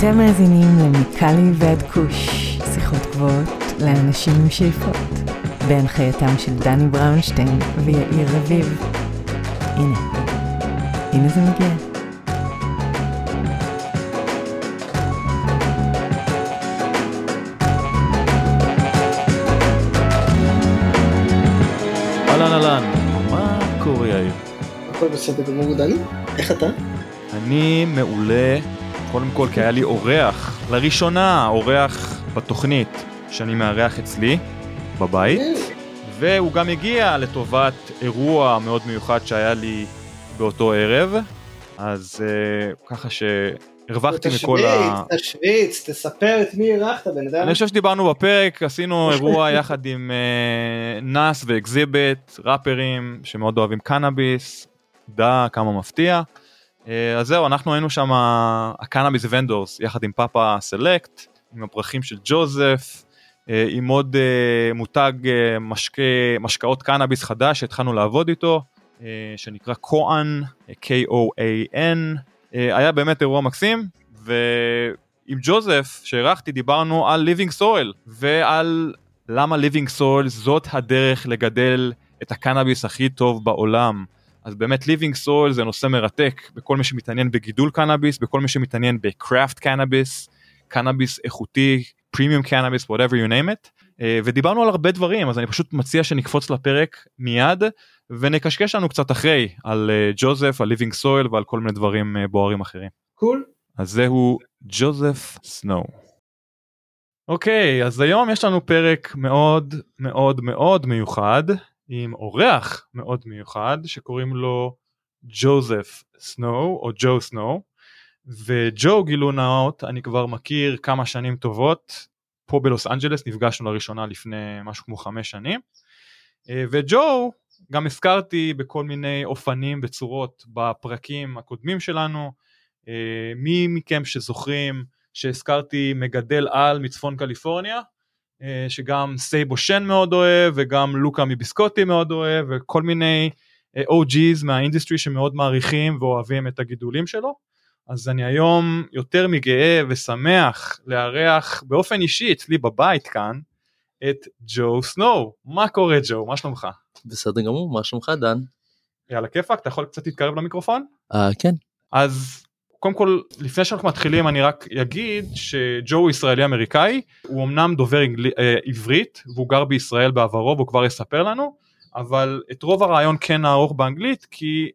אתם מאזינים למקלי ועד קוש, שיחות גבוהות לאנשים עם שאיפות, בהנחייתם של דני בראונשטיין ויאיר רביב. הנה זה מגיע. הכל בסדר גמור, דני? איך אתה? אני מעולה, קודם כל כי היה לי אורח, לראשונה אורח בתוכנית שאני מארח אצלי, בבית, והוא גם הגיע לטובת אירוע מאוד מיוחד שהיה לי באותו ערב, אז ככה שהרווחתי מכל ה... תשוויץ, תספר את מי הרחת, בן אדם. אני חושב שדיברנו בפרק, עשינו אירוע יחד עם נאס ואקזיבט, ראפרים שמאוד אוהבים קנאביס, דה, כמה מפתיע. אז זהו, אנחנו היינו שם הקנאביס ונדורס, יחד עם פאפה סלקט, עם הפרחים של ג'וזף, עם עוד מותג משקאות קנאביס חדש שהתחלנו לעבוד איתו, שנקרא KOAN, KOAN. היה באמת אירוע מקסים, ועם ג'וזף שערכתי דיברנו על Living Soil, ועל למה Living Soil זאת הדרך לגדל את הקנאביס הכי טוב בעולם. אז באמת Living Soil זה נושא מרתק בכל מי שמתעניין בגידול קנאביס, בכל מי שמתעניין בקראפט קנאביס, קנאביס איכותי, פרימיום קנאביס, whatever you name it, ודיברנו על הרבה דברים, אז אני פשוט מציע שנקפוץ לפרק מיד, ונקשקש לנו קצת אחרי על ג'וזף, על Living Soil ועל כל מיני דברים בוערים אחרים. קול. אז זהו ג'וזף סנואו. אוקיי, אז היום יש לנו פרק מאוד מאוד מאוד מיוחד, עם אורח מאוד מיוחד, שקוראים לו ג'וזף סנואו, או ג'ו סנואו, וג'ו גילו נאות, אני כבר מכיר כמה שנים טובות, פה בלוס אנג'לס, נפגשנו לראשונה לפני משהו כמו 5 שנים, וג'ו, גם הזכרתי בכל מיני אופנים וצורות, בפרקים הקודמים שלנו, מי מכם שזוכרים, שהזכרתי מגדל על מצפון קליפורניה, שגם סייבו שן מאוד אוהב, וגם לוקה מיביסקוטי מאוד אוהב, וכל מיני OGs מהאינדסטרי שמאוד מעריכים ואוהבים את הגידולים שלו, אז אני היום יותר מגאה ושמח לארח באופן אישי אצלי בבית כאן, את ג'ו סנואו. מה קורה ג'ו? מה שלומך? בסדר גמור, מה שלומך דן? יאללה כיפק, אתה יכול קצת להתקרב למיקרופון? כן. אז... קודם כל, לפני שאנחנו מתחילים, אני רק אגיד שג'ו הוא ישראלי-אמריקאי, הוא אמנם דובר עברית, והוא גר בישראל בעברו, והוא כבר יספר לנו, אבל את רוב הרעיון כן נערוך באנגלית, כי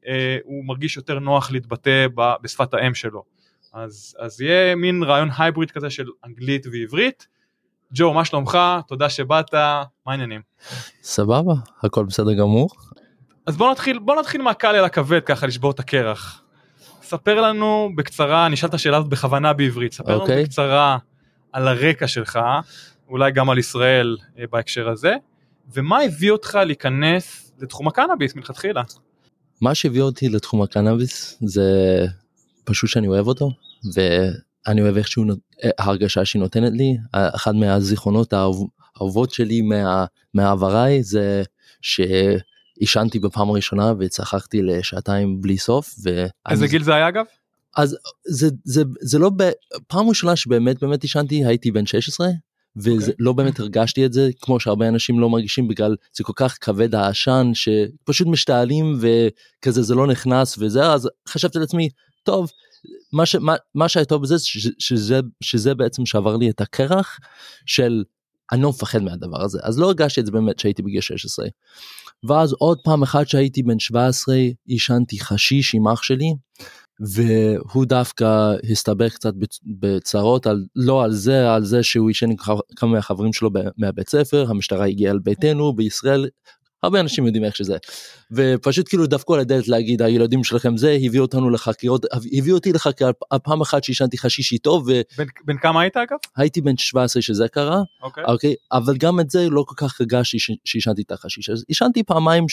הוא מרגיש יותר נוח להתבטא בשפת האם שלו. אז יהיה מין רעיון הייבריד כזה של אנגלית ועברית. ג'ו, מה שלומך? תודה שבאת, מה העניינים? סבבה, הכל בסדר גמור. אז בוא נתחיל מהקל אל הכבד, ככה לשבור את הקרח. ספר לנו בקצרה, אני אשאל את השאלה הזאת בכוונה בעברית, ספר לנו בקצרה על הרקע שלך, אולי גם על ישראל בהקשר הזה, ומה הביא אותך להיכנס לתחום הקנאביס מלכתחילה? מה שהביא אותי לתחום הקנאביס זה פשוט שאני אוהב אותו, ואני אוהב איך ההרגשה שהיא נותנת לי, אחד מהזיכרונות האהובות שלי מהעבריי זה ש... עישנתי בפעם הראשונה וצחקתי לשעתיים בלי סוף. איזה גיל זה היה אגב? אז זה לא, פעם ראשונה שבאמת עישנתי, הייתי בן 16, ולא באמת הרגשתי את זה, כמו שהרבה אנשים לא מרגישים בגלל, זה כל כך כבד העשן, שפשוט משתעלים וכזה זה לא נכנס וזה, אז חשבתי לעצמי, טוב, מה שהיה טוב בזה, שזה בעצם שעבר לי את הקרח של... אני לא מפחד מהדבר הזה, אז לא הרגשתי את זה באמת שהייתי בגיל 16, ואז עוד פעם אחת שהייתי בן 17, עישנתי חשיש עם אח שלי, והוא דווקא הסתבר קצת בצרות, לא על זה, על זה שהוא עישן כמה מהחברים שלו מהבית ספר, המשטרה הגיעה אל ביתנו, בישראל, הרבה אנשים יודעים איך שזה, ופשוט כאילו דווקא לדלת להגיד, הילדים שלכם זה, הביאו אותי לחקר, הפעם אחת שישנתי חשיש איתו, בן כמה היית אגב? הייתי בן 17 שזה קרה, אוקיי, אבל גם את זה לא כל כך רגשתי שישנתי את החשיש, אז ישנתי פעמיים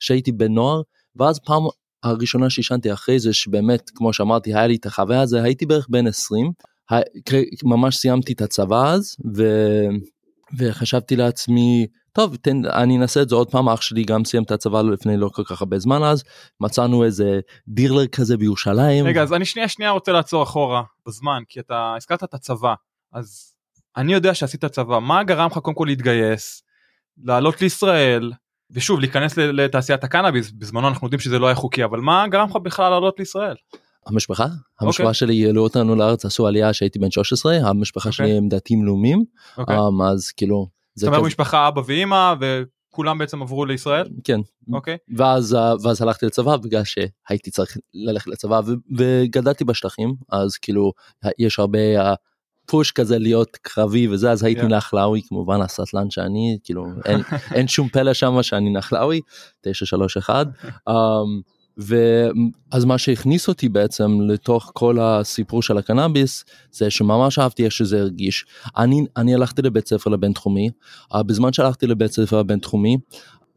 שהייתי בנוער, ואז פעם הראשונה שישנתי אחרי זה, שבאמת כמו שאמרתי, היה לי את החוויה הזה, הייתי בערך בן 20, ממש סיימתי את הצבא אז, וחשבתי לעצמי, טוב, אני אנסה את זה עוד פעם, אח שלי גם סיים את הצבא לפני לא כל כך הרבה זמן, אז מצאנו איזה דירלר כזה בירושלים. רגע, אז אני שנייה רוצה לעצור אחורה בזמן, כי אתה הזכרת את הצבא, אז אני יודע שעשית הצבא, מה גרם לך קודם כל להתגייס, לעלות לישראל, ושוב, להיכנס לתעשיית הקנאביס, בזמנו אנחנו יודעים שזה לא היה חוקי, אבל מה גרם לך בכלל לעלות לישראל? המשפחה, המשפחה okay. שלי העלו אותנו לארץ, עשו עלייה שהייתי בן 16, המשפחה okay. שלי הם דתיים לאומיים, okay. אז כאילו... זאת אומרת משפחה אבא ואמא, וכולם בעצם עברו לישראל? כן. אוקיי. Okay. ואז הלכתי לצבא, בגלל שהייתי צריך ללכת לצבא, וגדלתי בשטחים, אז כאילו יש הרבה פוש כזה להיות קרבי וזה, אז הייתי yeah. נחלאוי, כמובן הסטלן שאני, כאילו אין שום פלא שם שאני נחלאוי, 931, ואז מה שהכניס אותי בעצם לתוך כל הסיפור של הקנאביס, זה שממש אהבתי איך שזה הרגיש. אני הלכתי לבית ספר לבינתחומי, בזמן שהלכתי לבית ספר הבינתחומי,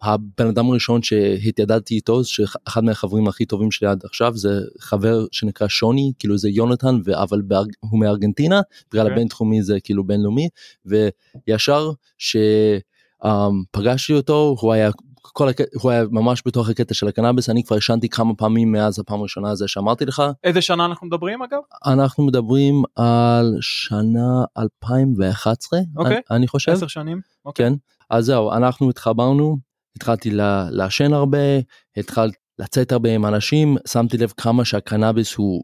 הבן אדם הראשון שהתיידדתי איתו, שאחד מהחברים הכי טובים שלי עד עכשיו, זה חבר שנקרא שוני, כאילו זה יונתן, אבל הוא מארגנטינה, בגלל הבינתחומי זה כאילו בינלאומי, וישר שפגשתי אותו, הוא היה ממש בתוך הקטע של הקנאביס, אני כבר השנתי כמה פעמים מאז הפעם הראשונה הזה שאמרתי לך. איזה שנה אנחנו מדברים אגב? אנחנו מדברים על שנה 2011, אני חושב. 10 שנים. כן, אז זהו, אנחנו התחברנו, התחלתי לעשן הרבה, התחלתי לצאת הרבה עם אנשים, שמתי לב כמה שהקנאביס הוא,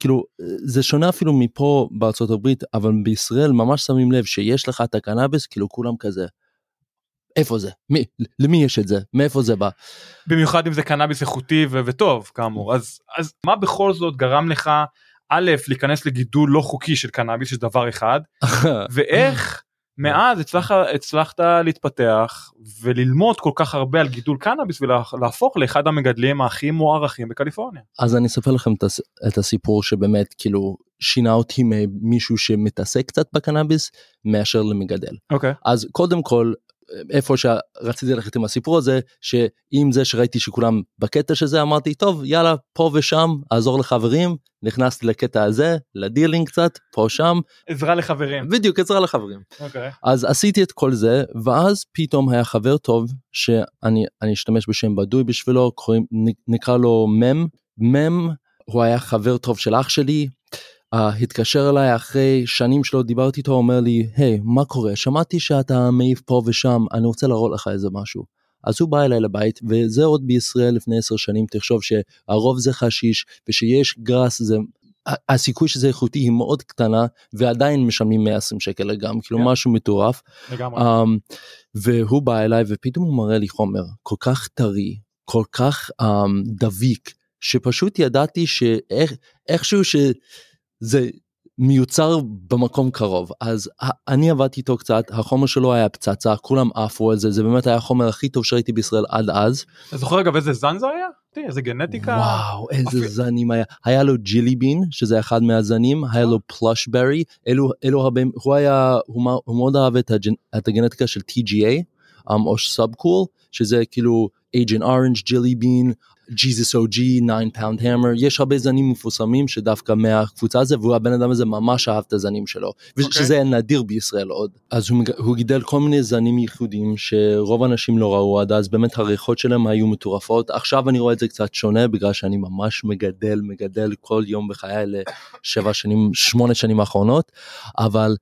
כאילו, זה שונה אפילו מפה בארצות הברית, אבל בישראל ממש שמים לב שיש לך את הקנאביס, כאילו כולם כזה. איפה זה? למי יש את זה? מאיפה זה בא? במיוחד אם זה קנאביס איכותי וטוב, כאמור. אז מה בכל זאת גרם לך, א', להיכנס לגידול לא חוקי של קנאביס, שזה דבר אחד, ואיך מאז הצלחת להתפתח וללמוד כל כך הרבה על גידול קנאביס, ולהפוך לאחד המגדלים הכי מוערכים בקליפורניה? אז אני אספר לכם את הסיפור שבאמת, כאילו, שינה אותי ממישהו שמתעסק קצת בקנאביס, מאשר למגדל. אז קודם כל, איפה שרציתי ללכת עם הסיפור הזה, שעם זה שראיתי שכולם בקטע שזה, אמרתי, טוב, יאללה, פה ושם, אעזור לחברים, נכנסתי לקטע הזה, לדילינג קצת, פה שם. עזרה לחברים. בדיוק, עזרה לחברים. אוקיי. אז עשיתי את כל זה, ואז פתאום היה חבר טוב, שאני אשתמש בשם בדוי בשבילו, נקרא לו מם, הוא היה חבר טוב של אח שלי, התקשר אליי אחרי שנים שלא דיברתי איתו, אומר לי, היי, מה קורה? שמעתי שאתה מעיף פה ושם, אני רוצה להראות לך איזה משהו. אז הוא בא אליי לבית, וזה עוד בישראל לפני 10 שנים, תחשוב שהרוב זה חשיש, ושיש גרס, הסיכוי שזה איכותי היא מאוד קטנה, ועדיין משלמים 120 שקל לגמרי, כאילו משהו מטורף. והוא בא אליי, ופתאום הוא מראה לי חומר, כל כך טרי, כל כך דביק, שפשוט ידעתי שאיכשהו זה מיוצר במקום קרוב, אז אני עבדתי איתו קצת, החומר שלו היה פצצה, כולם עפו על זה, זה באמת היה החומר הכי טוב שראיתי בישראל עד אז. אתה זוכר אגב איזה זן זה היה? איזה גנטיקה? וואו, איזה זנים היה. היה לו ג'ילי בין, שזה אחד מהזנים, היה לו פלושברי, אלו הרבה, הוא מאוד אהב את הגנטיקה של TGA, או סאב-קול, שזה כאילו Agent Orange, Jelly Bean, Jesus OG, 9 Pound Hammer, יש הרבה זנים מפורסמים שדווקא מהקבוצה הזה, והוא הבן אדם הזה ממש אהב את הזנים שלו, ושזה היה נדיר בישראל עוד. אז הוא גידל כל מיני זנים ייחודיים, שרוב האנשים לא ראו עד אז, באמת הריחות שלהם היו מטורפות, עכשיו אני רואה את זה קצת שונה, בגלל שאני ממש מגדל כל יום בחיי, ל8 שנים האחרונות, אבל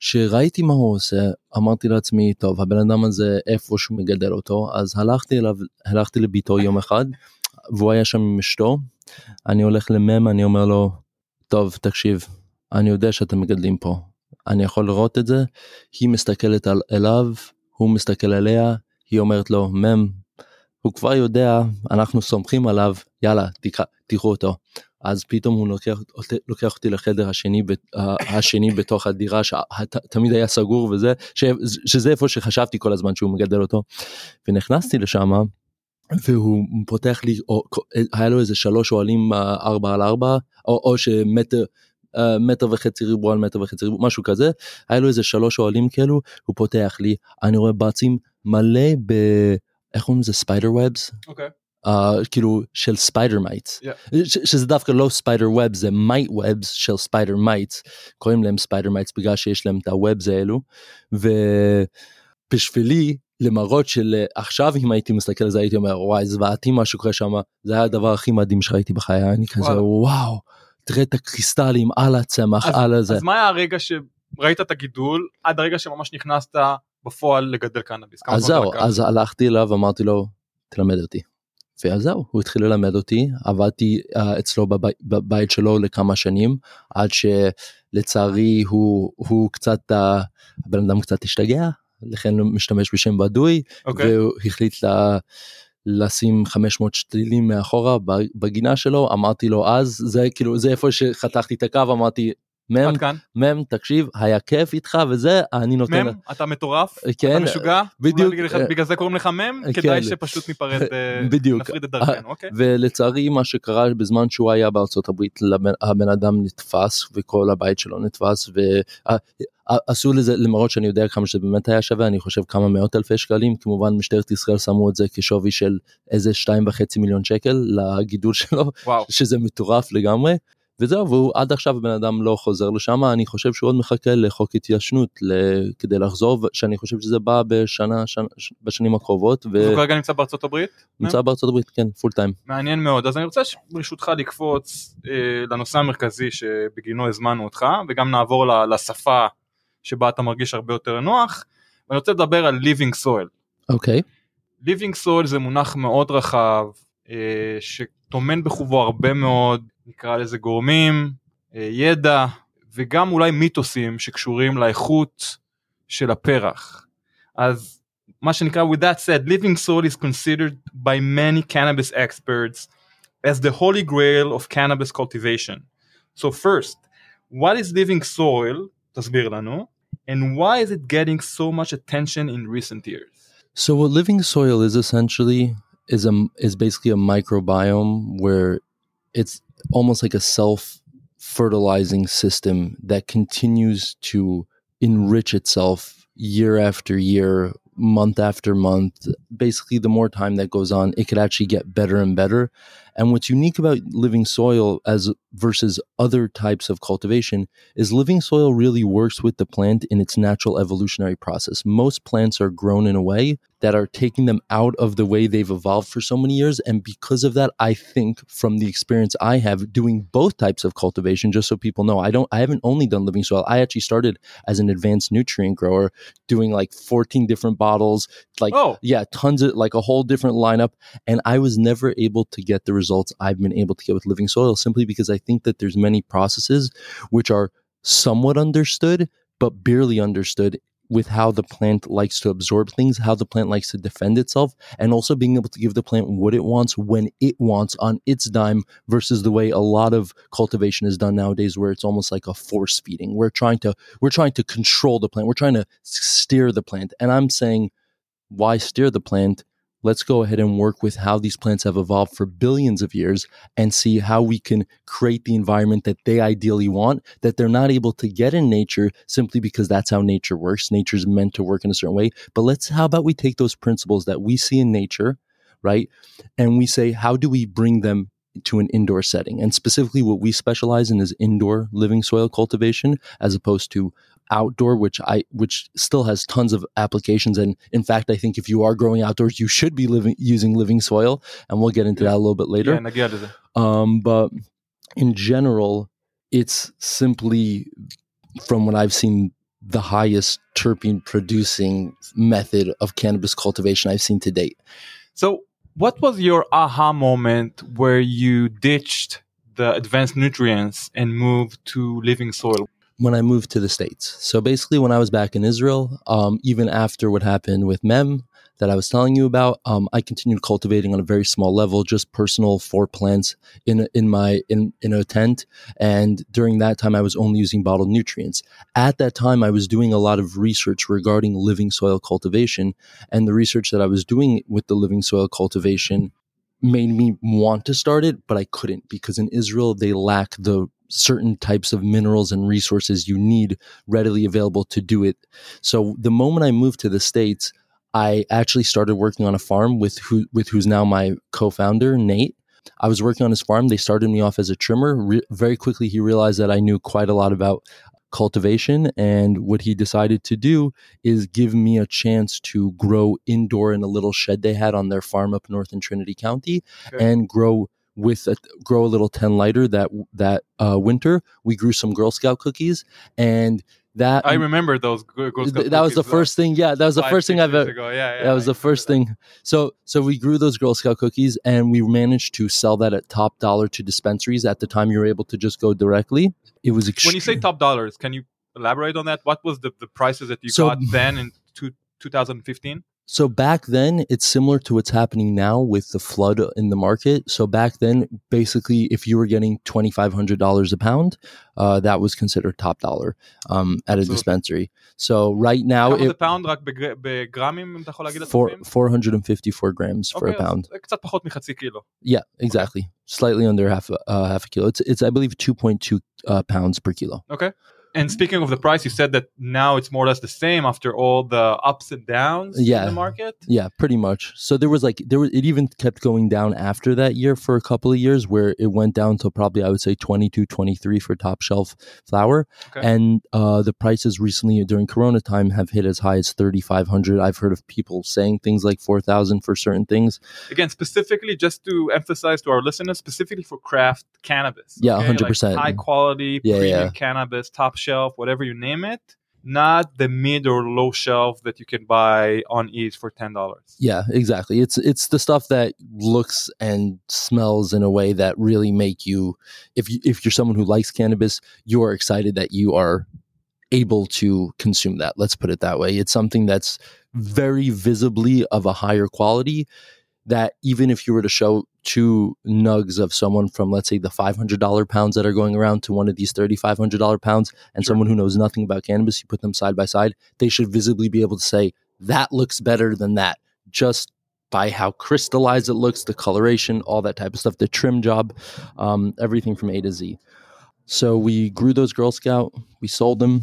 שראיתי מה הוא עושה, אמרתי לעצמי, טוב, הבן אדם הזה איפה שהוא מגדל אותו, אז הלכתי לביתו יום אחד, והוא היה שם עם אשתו, אני הולך למם, אני אומר לו, טוב, תקשיב, אני יודע שאתם מגדלים פה, אני יכול לראות את זה, היא מסתכלת אליו, הוא מסתכל עליה, היא אומרת לו, מם, הוא כבר יודע, אנחנו סומכים עליו, יאללה, תיקחו אותו. אז פתאום הוא לוקח אותי לחדר השני בתוך הדירה, שתמיד היה סגור וזה, שזה איפה שחשבתי כל הזמן שהוא מגדל אותו, ונכנסתי לשם, והוא פותח לי, היה לו איזה 3 אוהלים 4x4, או שמטר וחצי ריבוע על מטר וחצי ריבוע, משהו כזה, היה לו איזה 3 אוהלים כאלו, הוא פותח לי, אני רואה בצים מלא ב, איך אומרים זה, ספיידר ובס? אוקיי. כאילו של ספיידר מייטס, שזה דווקא לא ספיידר ווב, זה מייט וובס של ספיידר מייטס, קוראים להם ספיידר מייטס בגלל שיש להם את הוובס האלו, ובשבילי למרות שלעכשיו אם הייתי מסתכל על זה הייתי אומר וואי זוועתי מה שקורה שם, זה היה הדבר הכי מדהים שראיתי בחיי, אני כזה וואו, תראה את הקריסטלים על הצמח, על זה. אז מה היה הרגע שראית את הגידול, עד הרגע שממש נכנסת בפועל לגדל קנאביס? אז זהו, אז הלכתי אליו ואמרתי לו, תלמד אותי. ואז זהו, הוא התחיל ללמד אותי, עבדתי אצלו בבית שלו לכמה שנים, עד שלצערי הוא קצת, הבן אדם קצת השתגע, לכן הוא משתמש בשם בדוי, והוא החליט לשים 500 שתילים מאחורה בגינה שלו, אמרתי לו אז, זה כאילו, זה איפה שחתכתי את הקו, אמרתי, מם, תקשיב, היה כיף איתך וזה, אני נותן... מם, אתה מטורף, אתה משוגע, בגלל זה קוראים לך מם, כדאי שפשוט ניפרד, נפריד את דרכנו, אוקיי? ולצערי מה שקרה בזמן שהוא היה בארצות הברית, הבן אדם נתפס, וכל הבית שלו נתפס, ועשו לזה, למרות שאני יודע כמה שזה באמת היה שווה, אני חושב כמה מאות אלפי שקלים, כמובן משטרת ישראל שמו את זה כשווי של איזה 2.5 מיליון שקל, לגידול שלו, שזה מטורף לגמרי. וזהו, והוא עד עכשיו בן אדם לא חוזר לשם, אני חושב שהוא עוד מחכה לחוק התיישנות, כדי לחזור, שאני חושב שזה בא בשנים הקרובות. הוא כרגע נמצא בארצות הברית? נמצא בארצות הברית, כן, פול טיים. מעניין מאוד, אז אני רוצה ברשותך לקפוץ לנושא המרכזי שבגינו הזמנו אותך, וגם נעבור לשפה שבה אתה מרגיש הרבה יותר נוח, ואני רוצה לדבר על Living Soil. אוקיי. Living Soil זה מונח מאוד רחב, שתומן בחובו הרבה מאוד, נקרא לזה גורמים, ידע, וגם אולי מיתוסים שקשורים לאיכות של הפרח. אז מה שנקרא, with that said, living soil is considered by many cannabis experts as the holy grail of cannabis cultivation. So first, what is living soil, תסביר לנו, and why is it getting so much attention in recent years? So what living soil is essentially, is basically a microbiome where it's almost like a self-fertilizing system that continues to enrich itself year after year, month after month. Basically, the more time that goes on, it could actually get better and better. And what's unique about living soil as versus other types of cultivation is living soil really works with the plant in its natural evolutionary process. Most plants are grown in a way that are taking them out of the way they've evolved for so many years. And because of that, I think from the experience I have doing both types of cultivation, just so people know, I haven't only done living soil. I actually started as an advanced nutrient grower doing like 14 different bottles, like, yeah, tons of like a whole different lineup. And I was never able to get the results I've been able to get with living soil simply because I think that there's many processes which are somewhat understood, but barely understood with how the plant likes to absorb things, how the plant likes to defend itself, and also being able to give the plant what it wants when it wants on its dime versus the way a lot of cultivation is done nowadays where it's almost like a force feeding. We're trying to control the plant. We're trying to steer the plant. And I'm saying, why steer the plant? Let's go ahead and work with how these plants have evolved for billions of years and see how we can create the environment that they ideally want, that they're not able to get in nature simply because that's how nature works. Nature's meant to work in a certain way. But how about we take those principles that we see in nature, right? And we say, how do we bring them to an indoor setting? And specifically what we specialize in is indoor living soil cultivation as opposed to outdoor, which still has tons of applications. And in fact, I think if you are growing outdoors, you should be using living soil. And we'll get into that a little bit later. Yeah, but in general, it's simply, from what I've seen, the highest terpene producing method of cannabis cultivation I've seen to date. So what was your aha moment where you ditched the advanced nutrients and moved to living soil? When I moved to the States. So basically when I was back in Israel, even after what happened with Mem that I was telling you about, I continued cultivating on a very small level, just personal 4 plants in a tent. And during that time, I was only using bottled nutrients. At that time, I was doing a lot of research regarding living soil cultivation, and the research that I was doing with the living soil cultivation made me want to start it, but I couldn't because in Israel, they lack the certain types of minerals and resources you need readily available to do it. So the moment I moved to the States, I actually started working on a farm with who's now my co-founder, Nate. I was working on his farm. They started me off as a trimmer. Very quickly, he realized that I knew quite a lot about cultivation. And what he decided to do is give me a chance to grow indoor in a little shed they had on their farm up north in Trinity County, sure, and grow a little 10 lighter that winter. We grew some Girl Scout cookies, and that I remember those Girl Scout cookies. That was the first thing. Yeah, that was the first thing I've ever. That was the first thing. So we grew those Girl Scout cookies, and we managed to sell that at top dollar to dispensaries. At the time, you were able to just go directly. It was extreme. When you say top dollars, can you elaborate on that? What was the prices that you got then in 2015? So back then, it's similar to what's happening now with the flood in the market. So back then, basically, if you were getting $2,500 a pound, that was considered top dollar at a dispensary. So right now, it, for 454 grams for a pound. Yeah, exactly. Okay. Slightly under half a kilo. It's I believe 2.2 pounds per kilo. Okay. And speaking of the price, you said that now it's more or less the same after all the ups and downs in the market? Yeah, pretty much. So it even kept going down after that year for a couple of years, where it went down to probably, I would say, $22-$23 for top shelf flour. Okay. And the prices recently during Corona time have hit as high as $3,500. I've heard of people saying things like $4,000 for certain things. Again, specifically, just to emphasize to our listeners, specifically for craft cannabis. Yeah, okay? 100%. Like high quality, premium cannabis, top shelf, whatever you name it, not the mid or low shelf that you can buy on Ease for $10. Yeah, exactly. It's the stuff that looks and smells in a way that really make you, if you're someone who likes cannabis, you're excited that you are able to consume that. Let's put it that way. It's something that's very visibly of a higher quality, that even if you were to show two nugs of someone from, let's say, the $500 pounds that are going around to one of these $3,500 pounds, and someone who knows nothing about cannabis, you put them side by side, they should visibly be able to say, that looks better than that, just by how crystallized it looks, the coloration, all that type of stuff, the trim job, everything from A to Z. So we grew those Girl Scout, we sold them,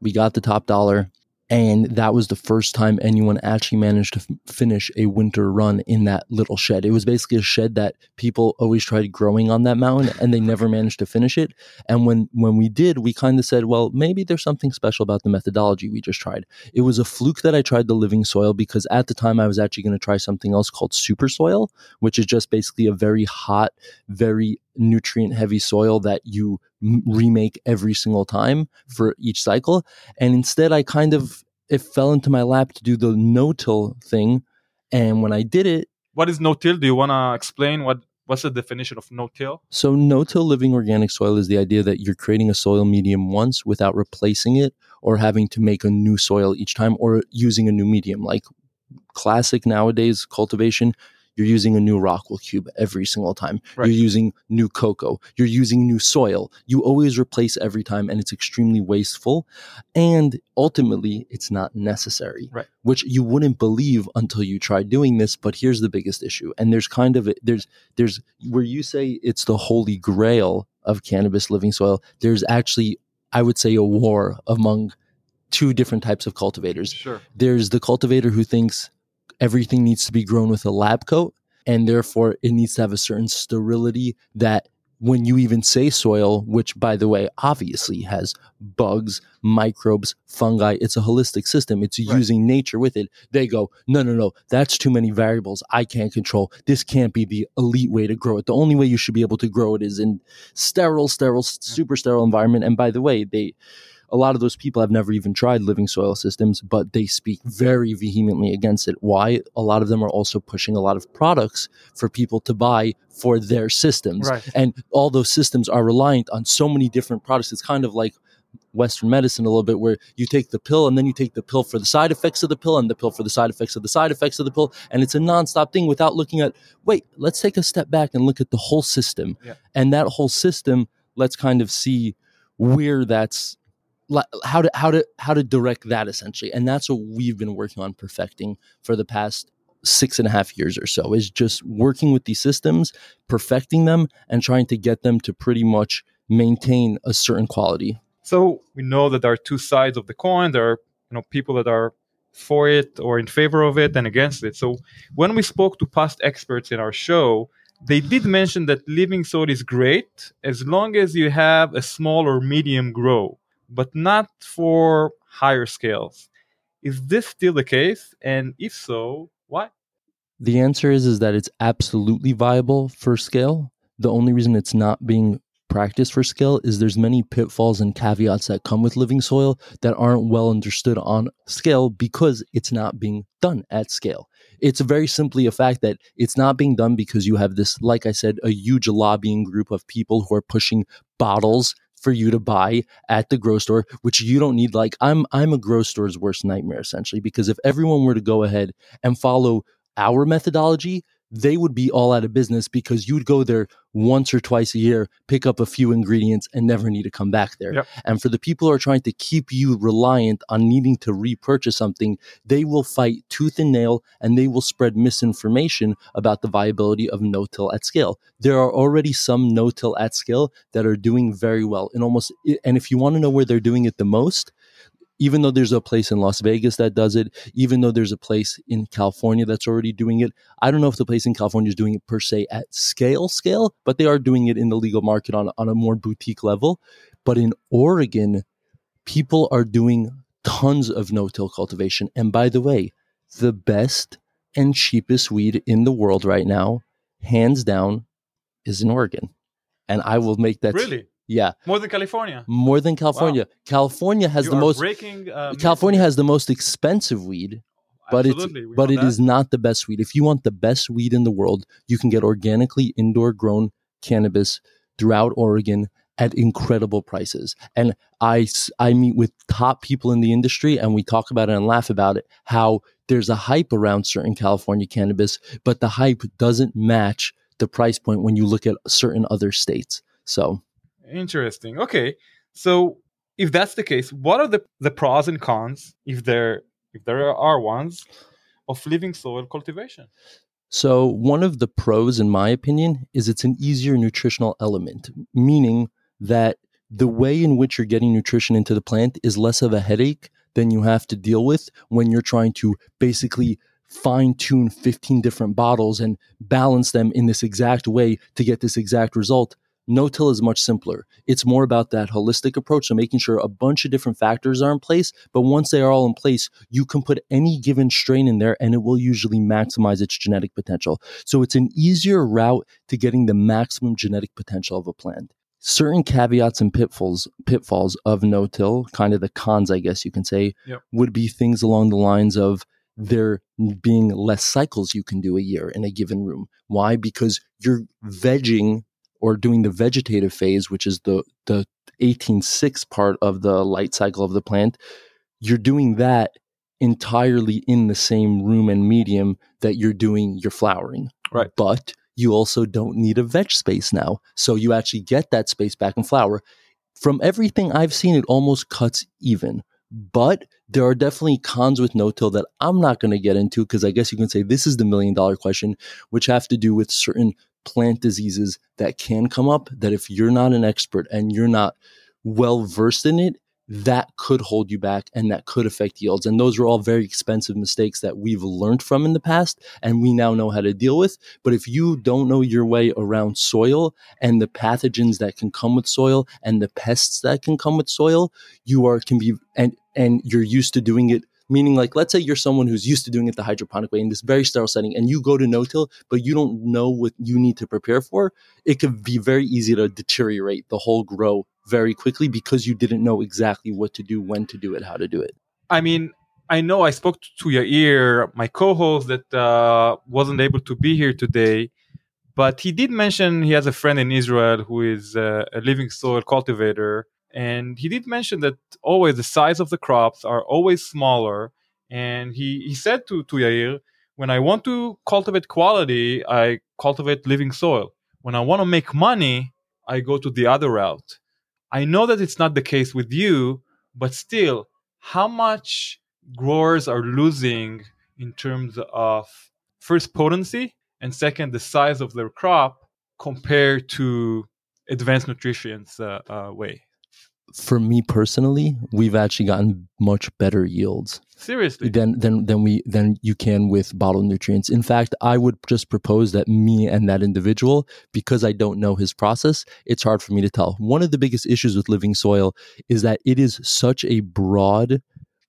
we got the top dollar. And that was the first time anyone actually managed to finish a winter run in that little shed. It was basically a shed that people always tried growing on that mountain, and they never managed to finish it. And when we did, we kind of said, well, maybe there's something special about the methodology we just tried. It was a fluke that I tried the Living Soil, because at the time I was actually going to try something else called Super Soil, which is just basically a very hot, very nutrient heavy soil that you remake every single time for each cycle. And instead it fell into my lap to do the no-till thing. And when I did it... What is no-till? Do you want to explain what's the definition of no-till? So no-till living organic soil is the idea that you're creating a soil medium once without replacing it or having to make a new soil each time, or using a new medium. Like classic nowadays cultivation, you're using a new rockwool cube every single time. Right. You're using new cocoa. You're using new soil. You always replace every time, and it's extremely wasteful. And ultimately, it's not necessary, right, which you wouldn't believe until you try doing this. But here's the biggest issue. And there's where you say it's the holy grail of cannabis living soil, there's actually, I would say, a war among two different types of cultivators. Sure. There's the cultivator who thinks everything needs to be grown with a lab coat, and therefore it needs to have a certain sterility that when you even say soil, which, by the way, obviously has bugs, microbes, fungi, it's a holistic system. It's using nature with it. They go, no, that's too many variables I can't control. This can't be the elite way to grow it. The only way you should be able to grow it is in sterile, super sterile environment. And by the way, a lot of those people have never even tried living soil systems, but they speak very vehemently against it. Why? A lot of them are also pushing a lot of products for people to buy for their systems. Right. And all those systems are reliant on so many different products. It's kind of like Western medicine a little bit, where you take the pill and then you take the pill for the side effects of the pill, and the pill for the side effects of the side effects of the pill. And it's a nonstop thing without looking at, wait, let's take a step back and look at the whole system. Yeah. And that whole system, let's kind of see where that's... how to direct that, essentially. And that's what we've been working on perfecting for the past 6.5 years or so, is just working with these systems, perfecting them, and trying to get them to pretty much maintain a certain quality. So we know that there are two sides of the coin. There are, people that are for it or in favor of it and against it. So when we spoke to past experts in our show, they did mention that living soil is great as long as you have a small or medium grow. but not for higher scales. Is this still the case? And if so, why? The answer is that it's absolutely viable for scale. The only reason it's not being practiced for scale is there's many pitfalls and caveats that come with living soil that aren't well understood on scale because it's not being done at scale. It's very simply a fact that it's not being done because you have this, like I said, a huge lobbying group of people who are pushing bottles for you to buy at the grocery store, which you don't need. Like I'm a grocery store's worst nightmare, essentially, because if everyone were to go ahead and follow our methodology, they would be all out of business because you'd go there once or twice a year, pick up a few ingredients, and never need to come back there. Yep. And for the people who are trying to keep you reliant on needing to repurchase something, they will fight tooth and nail, and they will spread misinformation about the viability of no-till at scale. There are already some no-till at scale that are doing very well. And if you want to know where they're doing it the most, even though there's a place in Las Vegas that does it, even though there's a place in California that's already doing it, I don't know if the place in California is doing it per se at scale, but they are doing it in the legal market on a more boutique level. But in Oregon, people are doing tons of no-till cultivation. And by the way, the best and cheapest weed in the world right now, hands down, is in Oregon. And I will make that... Really? Yeah. More than California? More than California. Wow. California has the most expensive weed, but it is not the best weed. If you want the best weed in the world, you can get organically indoor grown cannabis throughout Oregon at incredible prices. And I meet with top people in the industry, and we talk about it and laugh about it, how there's a hype around certain California cannabis, but the hype doesn't match the price point when you look at certain other states. So... Interesting. Okay. So if that's the case, what are the pros and cons, if there are ones, of living soil cultivation? So one of the pros, in my opinion, is it's an easier nutritional element, meaning that the way in which you're getting nutrition into the plant is less of a headache than you have to deal with when you're trying to basically fine-tune 15 different bottles and balance them in this exact way to get this exact result. No-till is much simpler. It's more about that holistic approach, so making sure a bunch of different factors are in place, but once they are all in place, you can put any given strain in there and it will usually maximize its genetic potential. So it's an easier route to getting the maximum genetic potential of a plant. Certain caveats and pitfalls of no-till, kind of the cons, I guess you can say, yep, would be things along the lines of there being less cycles you can do a year in a given room. Why? Because you're vegging or doing the vegetative phase, which is the 18-6 part of the light cycle of the plant, you're doing that entirely in the same room and medium that you're doing your flowering. Right. But you also don't need a veg space now. So you actually get that space back in flower. From everything I've seen, it almost cuts even. But there are definitely cons with no-till that I'm not going to get into because I guess you can say this is the million-dollar question, which have to do with certain plant diseases that can come up that if you're not an expert and you're not well versed in it, that could hold you back and that could affect yields. And those are all very expensive mistakes that we've learned from in the past and we now know how to deal with. But if you don't know your way around soil and the pathogens that can come with soil and the pests that can come with soil, and you're used to doing it. Meaning, like, let's say you're someone who's used to doing it the hydroponic way in this very sterile setting, and you go to no-till, but you don't know what you need to prepare for. It could be very easy to deteriorate the whole grow very quickly because you didn't know exactly what to do, when to do it, how to do it. I mean, I know I spoke to Yair, my co-host, that wasn't able to be here today, but he did mention he has a friend in Israel who is a living soil cultivator. And he did mention that always the size of the crops are always smaller. And he said to Yair, when I want to cultivate quality, I cultivate living soil. When I want to make money, I go to the other route. I know that it's not the case with you, but still, how much growers are losing in terms of first potency and second, the size of their crop compared to advanced nutrition's way? For me personally, we've actually gotten much better yields Seriously. Then you can with bottled nutrients. In fact, I would just propose that me and that individual, because I don't know his process, it's hard for me to tell. One of the biggest issues with Living Soil is that it is such a broad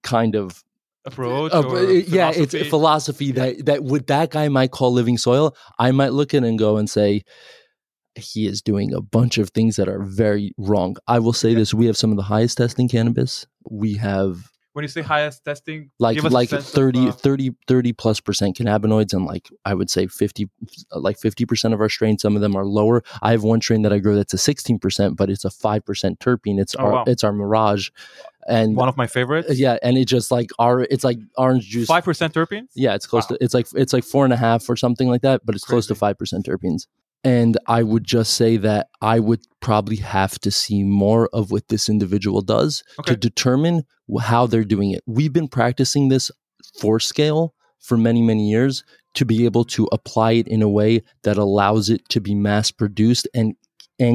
kind of approach. It's a philosophy that what that guy might call Living Soil, I might look at and go and say, he is doing a bunch of things that are very wrong. I will say this, we have some of the highest testing cannabis. We have... When you say highest testing, like 30+ percent cannabinoids, and like I would say 50% of our strains. Some of them are lower. I have one strain that I grow that's a 16%, but it's a 5% terpene. It's our Mirage, and one of my favorites. Yeah, and it just like it's like orange juice. 5% terpenes. Yeah, it's close to. It's like 4.5 or something like that, but it's close to 5% terpenes. And I would just say that I would probably have to see more of what this individual does to determine how they're doing it. We've been practicing this four scale for many, many years to be able to apply it in a way that allows it to be mass produced and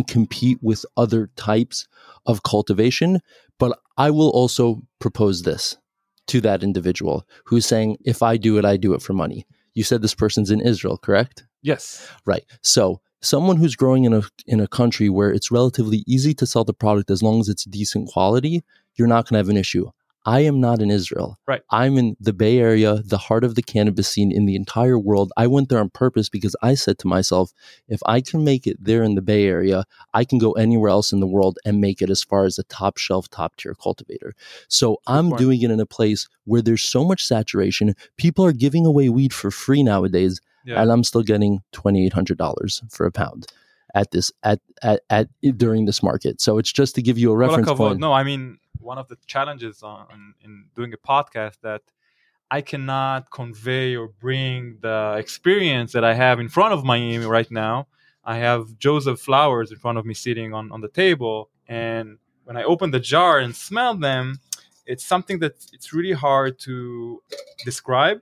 compete with other types of cultivation. But I will also propose this to that individual who's saying, if I do it for money. You said this person's in Israel, correct? Yes. Right. So someone who's growing in a country where it's relatively easy to sell the product as long as it's decent quality, you're not going to have an issue. I am not in Israel. Right. I'm in the Bay Area, the heart of the cannabis scene in the entire world. I went there on purpose because I said to myself, if I can make it there in the Bay Area, I can go anywhere else in the world and make it as far as a top shelf, top tier cultivator. So I'm doing it in a place where there's so much saturation. People are giving away weed for free nowadays. Yeah. And I'm still getting $2,800 for a pound at this at during this market. So it's just to give you a reference point. No, I mean, one of the challenges in doing a podcast that I cannot convey or bring the experience that I have in front of me right now. I have Joseph flowers in front of me sitting on the table. And when I open the jar and smell them, it's something that it's really hard to describe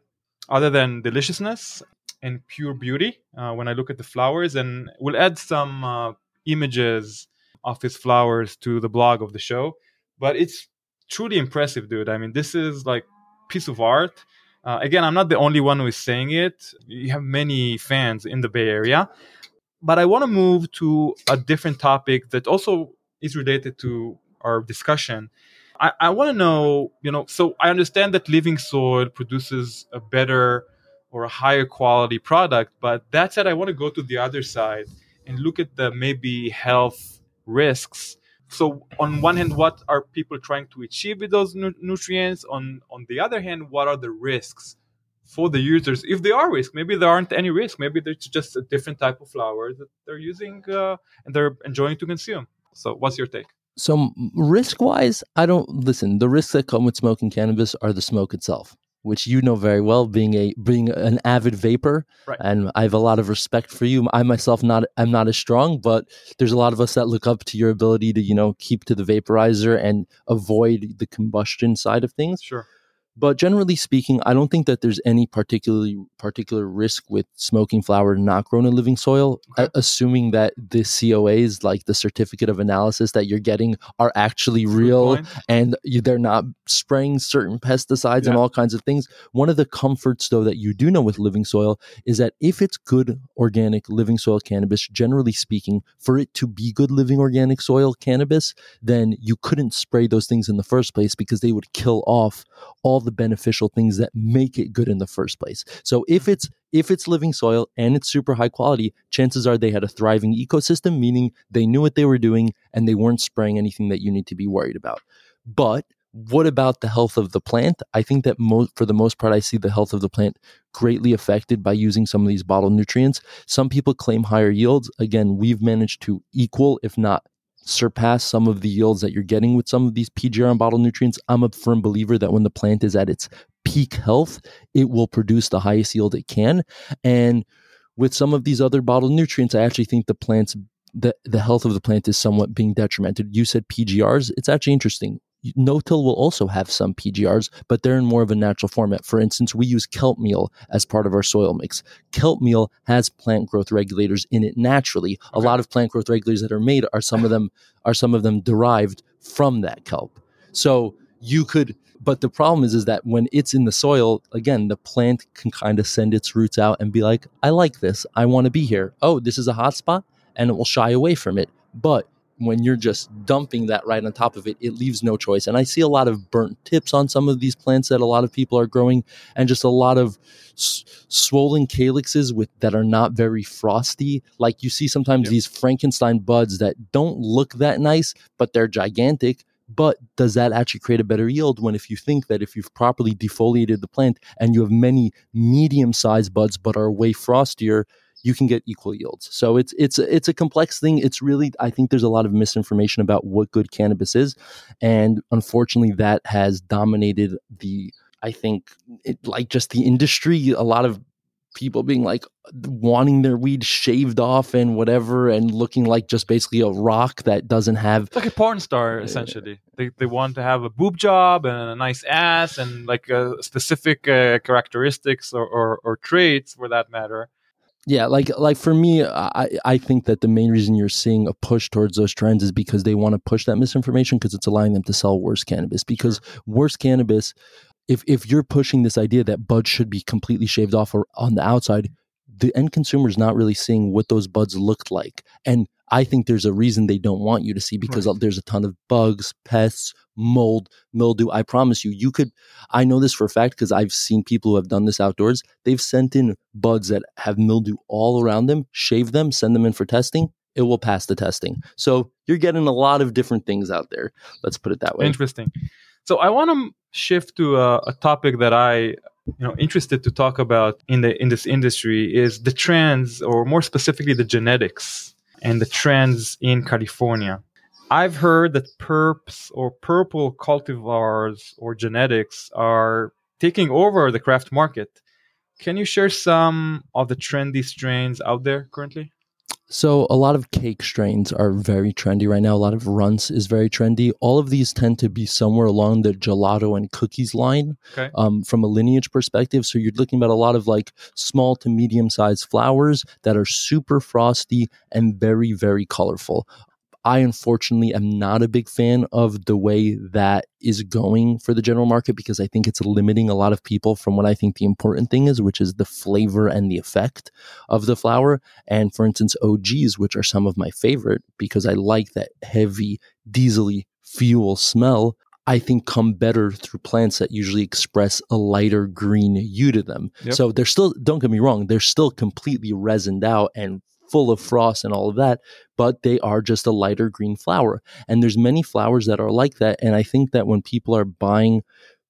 other than deliciousness and pure beauty when I look at the flowers. And we'll add some images of his flowers to the blog of the show. But it's truly impressive, dude. I mean, this is like piece of art. Again, I'm not the only one who is saying it. You have many fans in the Bay Area. But I want to move to a different topic that also is related to our discussion. I want to know, so I understand that Living Soil produces a better or a higher quality product. But that said, I want to go to the other side and look at the maybe health risks. So on one hand, what are people trying to achieve with those nutrients? On the other hand, what are the risks for the users? If there are risks, maybe there aren't any risks. Maybe there's just a different type of flower that they're using and they're enjoying to consume. So what's your take? So risk-wise, the risks that come with smoking cannabis are the smoke itself, which you know very well, being an avid vapor, right? And I have a lot of respect for you. I myself I'm not as strong, but there's a lot of us that look up to your ability to keep to the vaporizer and avoid the combustion side of things. Sure, but generally speaking, I don't think that there's any particular risk with smoking flower not grown in Living Soil, assuming that the COAs, like the certificate of analysis that you're getting, are actually real and they're not spraying certain pesticides and all kinds of things. One of the comforts, though, that you do know with Living Soil is that if it's good organic Living Soil cannabis, generally speaking, for it to be good living organic soil cannabis, then you couldn't spray those things in the first place because they would kill off all the beneficial things that make it good in the first place. So if it's Living Soil and it's super high quality, chances are they had a thriving ecosystem, meaning they knew what they were doing and they weren't spraying anything that you need to be worried about. But what about the health of the plant? I think that for the most part, I see the health of the plant greatly affected by using some of these bottled nutrients. Some people claim higher yields. Again, we've managed to equal, if not surpass, some of the yields that you're getting with some of these PGR and bottled nutrients. I'm a firm believer that when the plant is at its peak health, it will produce the highest yield it can. And with some of these other bottled nutrients, I actually think the health of the plant is somewhat being detrimented. You said PGRs. It's actually interesting. No-till will also have some PGRs, but they're in more of a natural format. For instance, we use kelp meal as part of our soil mix. Kelp meal has plant growth regulators in it naturally. Okay. A lot of plant growth regulators that are made are some of them derived from that kelp. So you could But the problem is that when it's in the soil, again, the plant can kind of send its roots out and be like, I like this. I want to be here. Oh, this is a hot spot, and it will shy away from it. But when you're just dumping that right on top of it, it leaves no choice. And I see a lot of burnt tips on some of these plants that a lot of people are growing, and just a lot of swollen calyxes with that are not very frosty. Like you see sometimes these Frankenstein buds that don't look that nice, but they're gigantic. But does that actually create a better yield when, if you think that if you've properly defoliated the plant and you have many medium-sized buds but are way frostier, you can get equal yields. So it's a complex thing. It's really, I think there's a lot of misinformation about what good cannabis is. And unfortunately, that has dominated the, I think, just the industry. A lot of people being like wanting their weed shaved off and whatever, and looking like just basically a rock that doesn't have. It's like a porn star, essentially. They want to have a boob job and a nice ass and like a specific characteristics or traits for that matter. Yeah, like for me, I think that the main reason you're seeing a push towards those trends is because they want to push that misinformation, because it's allowing them to sell worse cannabis. Because worse cannabis, if you're pushing this idea that buds should be completely shaved off or on the outside, the end consumer is not really seeing what those buds looked like. And I think there's a reason they don't want you to see, because there's a ton of bugs, pests, mold, mildew. I promise you, I know this for a fact because I've seen people who have done this outdoors. They've sent in buds that have mildew all around them, shave them, send them in for testing. It will pass the testing. So you're getting a lot of different things out there. Let's put it that way. Interesting. So I want to shift to a topic that I interested to talk about in this industry is the trends, or more specifically the genetics and the trends in California. I've heard that perps or purple cultivars or genetics are taking over the craft market. Can you share some of the trendy strains out there currently? So a lot of cake strains are very trendy right now. A lot of runts is very trendy. All of these tend to be somewhere along the gelato and cookies line, from a lineage perspective. So you're looking at a lot of like small to medium-sized flowers that are super frosty and very, very colorful. I unfortunately am not a big fan of the way that is going for the general market, because I think it's limiting a lot of people from what I think the important thing is, which is the flavor and the effect of the flower. And for instance, OGs, which are some of my favorite because I like that heavy, diesel-y fuel smell, I think come better through plants that usually express a lighter green hue to them. Yep. So they're still, don't get me wrong, they're still completely resined out and full of frost and all of that, but they are just a lighter green flower. And there's many flowers that are like that. And I think that when people are buying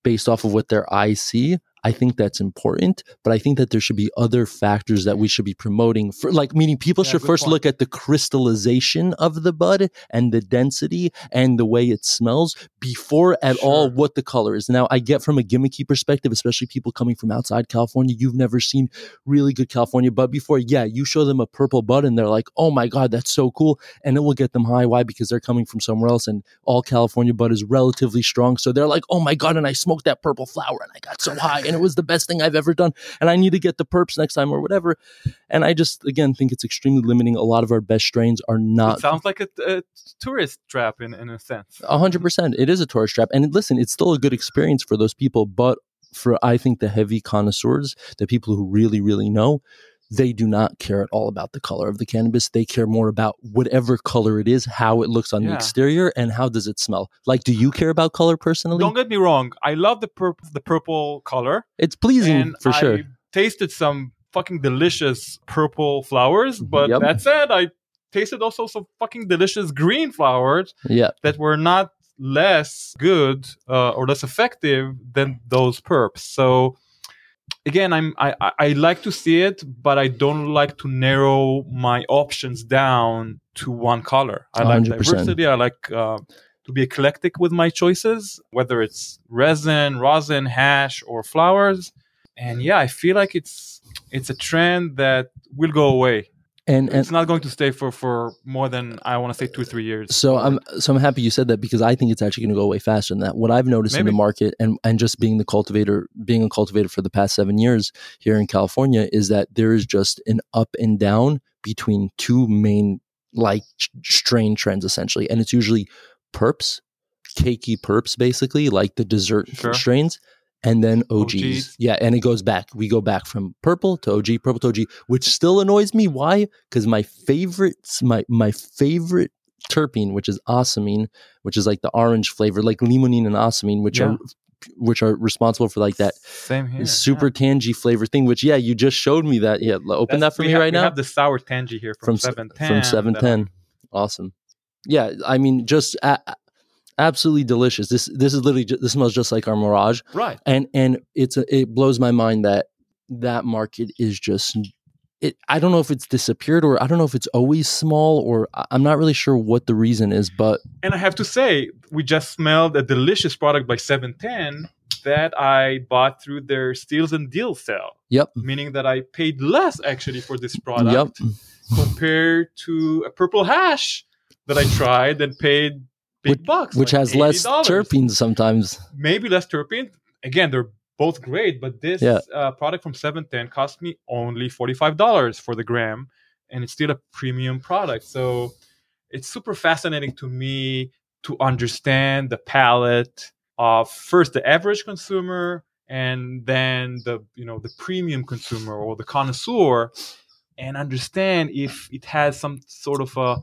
based off of what their eyes see, I think that's important, but I think that there should be other factors that we should be promoting. For, like, meaning people should first look at the crystallization of the bud and the density and the way it smells before at all what the color is. Now, I get from a gimmicky perspective, especially people coming from outside California, you've never seen really good California bud before. Yeah, you show them a purple bud and they're like, oh my God, that's so cool. And it will get them high. Why? Because they're coming from somewhere else and all California bud is relatively strong. So they're like, oh my God, and I smoked that purple flower and I got so high. And it was the best thing I've ever done. And I need to get the perps next time or whatever. And I just, again, think it's extremely limiting. A lot of our best strains are not. It sounds like a tourist trap in a sense. 100%. It is a tourist trap. And listen, it's still a good experience for those people. But for, I think, the heavy connoisseurs, the people who really, really know, they do not care at all about the color of the cannabis. They care more about whatever color it is, how it looks on the exterior, and how does it smell. Like, do you care about color personally? Don't get me wrong. I love the purple color. It's pleasing, and for sure. I tasted some fucking delicious purple flowers, but that said, I tasted also some fucking delicious green flowers that were not less good or less effective than those perps. So again, I like to see it, but I don't like to narrow my options down to one color. I 100%. Like diversity. I like to be eclectic with my choices, whether it's rosin, hash, or flowers. And I feel like it's a trend that will go away. And it's not going to stay for more than, I want to say, 2-3 years. So I'm happy you said that, because I think it's actually going to go away faster than that. What I've noticed in the market, and just being a cultivator for the past 7 years here in California, is that there is just an up and down between two main strain trends essentially, and it's usually perps cakey perps, basically, like the dessert strains, and then OGs. Yeah, and it goes back. We go back from purple to OG, which still annoys me. Why? Because my favorite terpene, which is osamine, which is like the orange flavor, like limonene and osamine, which are responsible for like that super tangy flavor thing, which you just showed me that. Open that for me right now. We have the sour tangy here from 710. From 710. Awesome. Yeah, I mean, just absolutely delicious. This is literally this smells just like our Mirage. Right. And it blows my mind that market is just I don't know if it's disappeared, or I don't know if it's always small, or I'm not really sure what the reason is, but... And I have to say, we just smelled a delicious product by 710 that I bought through their Steals and Deals sale. Yep. Meaning that I paid less, actually, for this product compared to a purple hash that I tried and paid big bucks. Which has less terpenes sometimes. Maybe less terpenes. Again, they're both great, but this product from 710 cost me only $45 for the gram, and it's still a premium product. So it's super fascinating to me to understand the palette of first the average consumer, and then the premium consumer or the connoisseur, and understand if it has some sort of a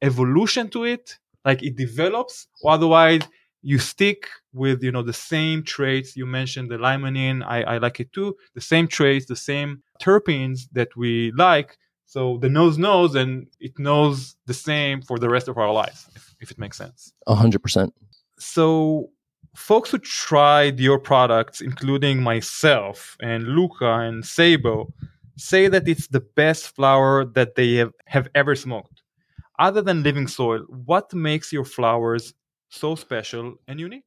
evolution to it, like it develops, or otherwise you stick with, the same traits. You mentioned the limonene. I like it too. The same traits, the same terpenes that we like. So the nose knows, and it knows the same for the rest of our lives, if it makes sense. 100%. So folks who tried your products, including myself and Luca and Sabo, say that it's the best flower that they have ever smoked. Other than Living Soil, what makes your flowers so special and unique?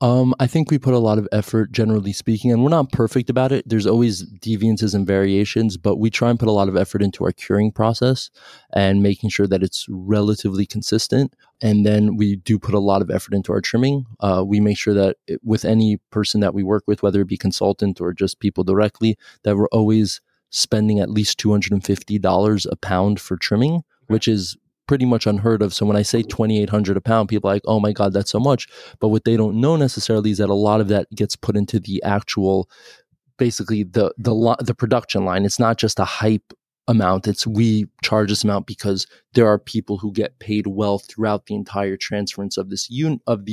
I think we put a lot of effort, generally speaking, and we're not perfect about it. There's always deviances and variations, but we try and put a lot of effort into our curing process and making sure that it's relatively consistent. And then we do put a lot of effort into our trimming. We make sure that with any person that we work with, whether it be consultant or just people directly, that we're always spending at least $250 a pound for trimming, which is pretty much unheard of. So when I say $2,800 a pound, people are like, oh my God, that's so much. But what they don't know necessarily is that a lot of that gets put into the actual, basically the production line. It's not just a hype amount. It's we charge this amount because there are people who get paid well throughout the entire transference of this of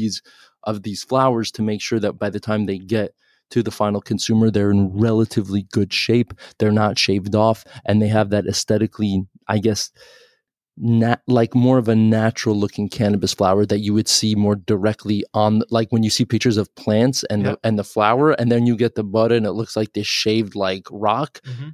these flowers to make sure that by the time they get to the final consumer, they're in relatively good shape. They're not shaved off, and they have that aesthetically, I guess, like more of a natural looking cannabis flower that you would see more directly on, like when you see pictures of plants and the flower, and then you get the bud and it looks like this shaved like rock. Mm-hmm.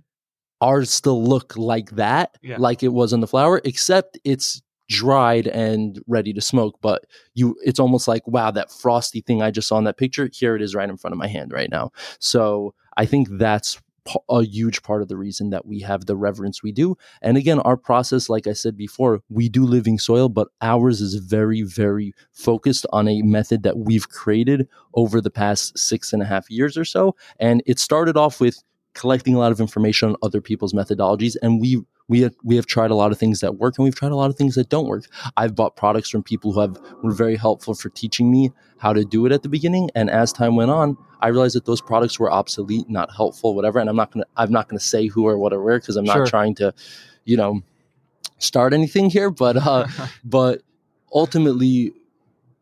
Ours still look like that, like it was on the flower, except it's dried and ready to smoke. But it's almost like, wow, that frosty thing I just saw in that picture, here it is right in front of my hand right now. So I think that's a huge part of the reason that we have the reverence we do. And again, our process, like I said before, we do Living Soil, but ours is very, very focused on a method that we've created over the past 6.5 years or so. And it started off with collecting a lot of information on other people's methodologies, and we have tried a lot of things that work, and we've tried a lot of things that don't work. I've bought products from people who were very helpful for teaching me how to do it at the beginning, and as time went on, I realized that those products were obsolete, not helpful, whatever. And I'm not gonna say who or what or where, because I'm not trying to, start anything here. But but ultimately,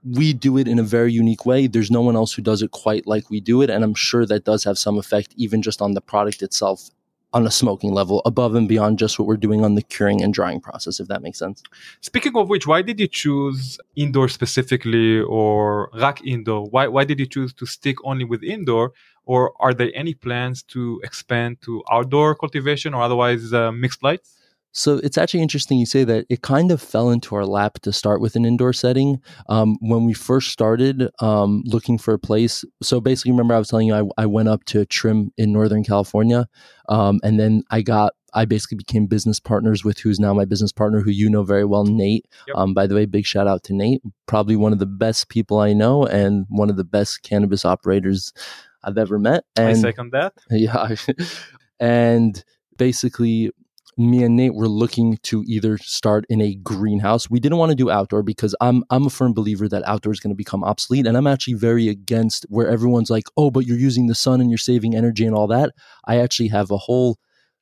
we do it in a very unique way. There's no one else who does it quite like we do it, and I'm sure that does have some effect, even just on the product itself, on a smoking level, above and beyond just what we're doing on the curing and drying process, if that makes sense. Speaking of which, why did you choose indoor specifically, or rack indoor? Why did you choose to stick only with indoor, or are there any plans to expand to outdoor cultivation or otherwise mixed lights? So it's actually interesting you say that. It kind of fell into our lap to start with an indoor setting. When we first started looking for a place, so basically, remember I was telling you I went up to trim in Northern California, and then I basically became business partners with who's now my business partner, who you know very well, Nate. Yep. By the way, big shout out to Nate, probably one of the best people I know and one of the best cannabis operators I've ever met. And I second that. Yeah, and basically, me and Nate were looking to either start in a greenhouse. We didn't want to do outdoor because I'm a firm believer that outdoor is going to become obsolete. And I'm actually very against where everyone's like, oh, but you're using the sun and you're saving energy and all that. I actually have a whole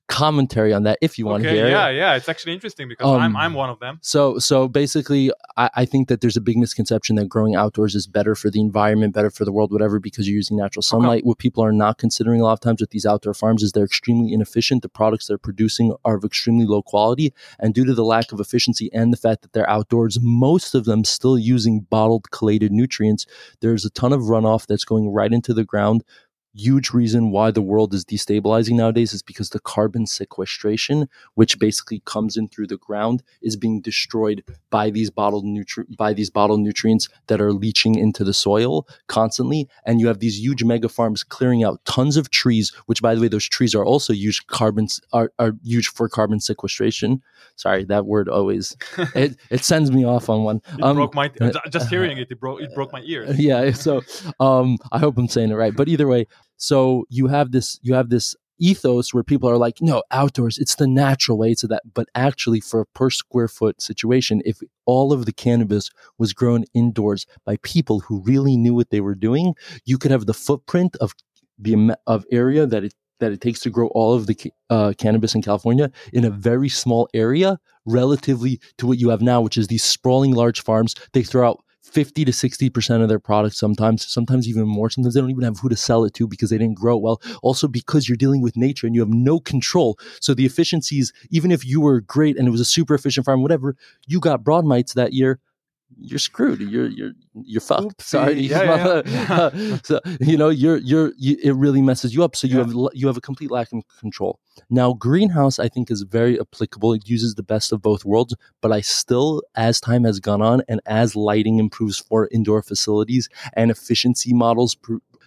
commentary on that if you want to hear. Yeah. It's actually interesting because I'm one of them. So basically, I think that there's a big misconception that growing outdoors is better for the environment, better for the world, whatever, because you're using natural sunlight. Okay. What people are not considering a lot of times with these outdoor farms is they're extremely inefficient. The products they're producing are of extremely low quality. And due to the lack of efficiency and the fact that they're outdoors, most of them still using bottled collated nutrients. There's a ton of runoff that's going right into the ground. Huge reason why the world is destabilizing nowadays is because the carbon sequestration, which basically comes in through the ground, is being destroyed by these bottled nutrients that are leaching into the soil constantly. And you have these huge mega farms clearing out tons of trees, which, by the way, those trees are also huge for carbon sequestration. Sorry, that word always it sends me off on one. It broke my just hearing it. It broke my ears. Yeah. So I hope I'm saying it right. But either way. So you have this ethos where people are like, no, outdoors, it's the natural way to that. But actually, for a per square foot situation, if all of the cannabis was grown indoors by people who really knew what they were doing, you could have the footprint of the area that it takes to grow all of the cannabis in California in a very small area relatively to what you have now, which is these sprawling large farms. They throw out 50 to 60% of their products sometimes even more. Sometimes they don't even have who to sell it to because they didn't grow well. Also because you're dealing with nature and you have no control. So the efficiencies, even if you were great and it was a super efficient farm, whatever, you got broad mites that year, you're screwed. You're fucked. Oopsie. Sorry. Yeah. So, it really messes you up. So you have a complete lack of control. Now, greenhouse, I think, is very applicable. It uses the best of both worlds, but I still, as time has gone on and as lighting improves for indoor facilities and efficiency models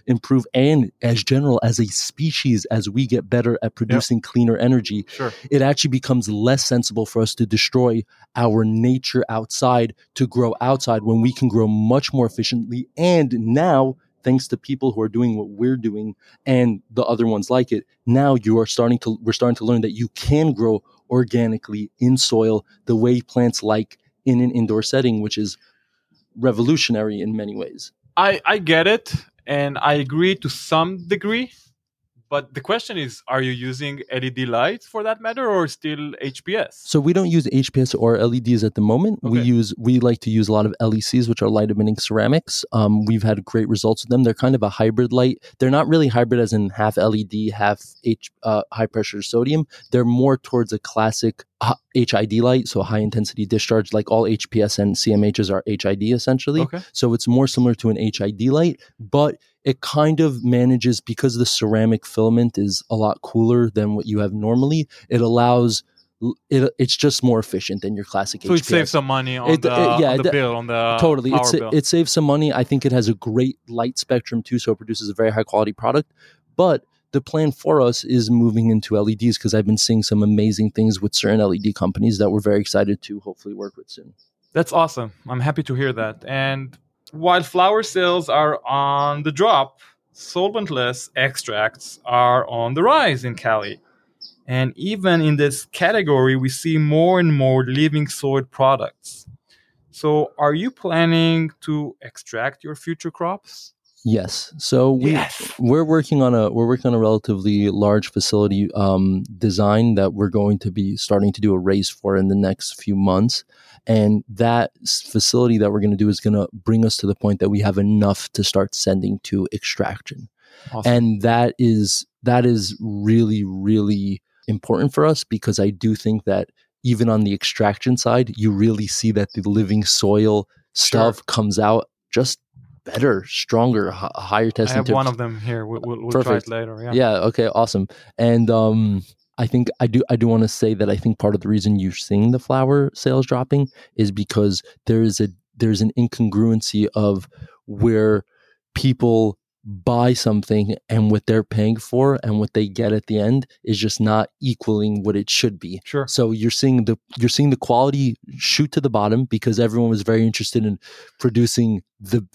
improve, and as general as a species, as we get better at producing cleaner energy, it actually becomes less sensible for us to destroy our nature outside to grow outside when we can grow much more efficiently. And now, thanks to people who are doing what we're doing and the other ones like it, now we're starting to learn that you can grow organically in soil the way plants like in an indoor setting, which is revolutionary in many ways. I get it. And I agree to some degree, but the question is, are you using LED lights for that matter or still HPS? So we don't use HPS or LEDs at the moment. Okay. We like to use a lot of LECs, which are light emitting ceramics. We've had great results with them. They're kind of a hybrid light. They're not really hybrid as in half LED, half high pressure sodium. They're more towards a classic HID light, so high intensity discharge, like all HPS and CMHs are HID essentially. Okay. So it's more similar to an HID light, but it kind of manages, because the ceramic filament is a lot cooler than what you have normally, it's just more efficient than your classic HPS. So it saves some money on the bill. It saves some money. I think it has a great light spectrum too, so it produces a very high quality product, but the plan for us is moving into LEDs because I've been seeing some amazing things with certain LED companies that we're very excited to hopefully work with soon. That's awesome. I'm happy to hear that. And while flower sales are on the drop, solventless extracts are on the rise in Cali. And even in this category, we see more and more living soil products. So are you planning to extract your future crops? Yes. So we're working on a relatively large facility design that we're going to be starting to do a race for in the next few months. And that facility that we're going to do is going to bring us to the point that we have enough to start sending to extraction. Awesome. And that is really, really important for us because I do think that even on the extraction side, you really see that the living soil stuff comes out just better, stronger, higher testing. I have one of them here. We'll try it later. Yeah. Okay. Awesome. And I think I do want to say that I think part of the reason you're seeing the flower sales dropping is because there's an incongruency of where people buy something and what they're paying for and what they get at the end is just not equaling what it should be. Sure. So you're seeing the quality shoot to the bottom because everyone was very interested in producing the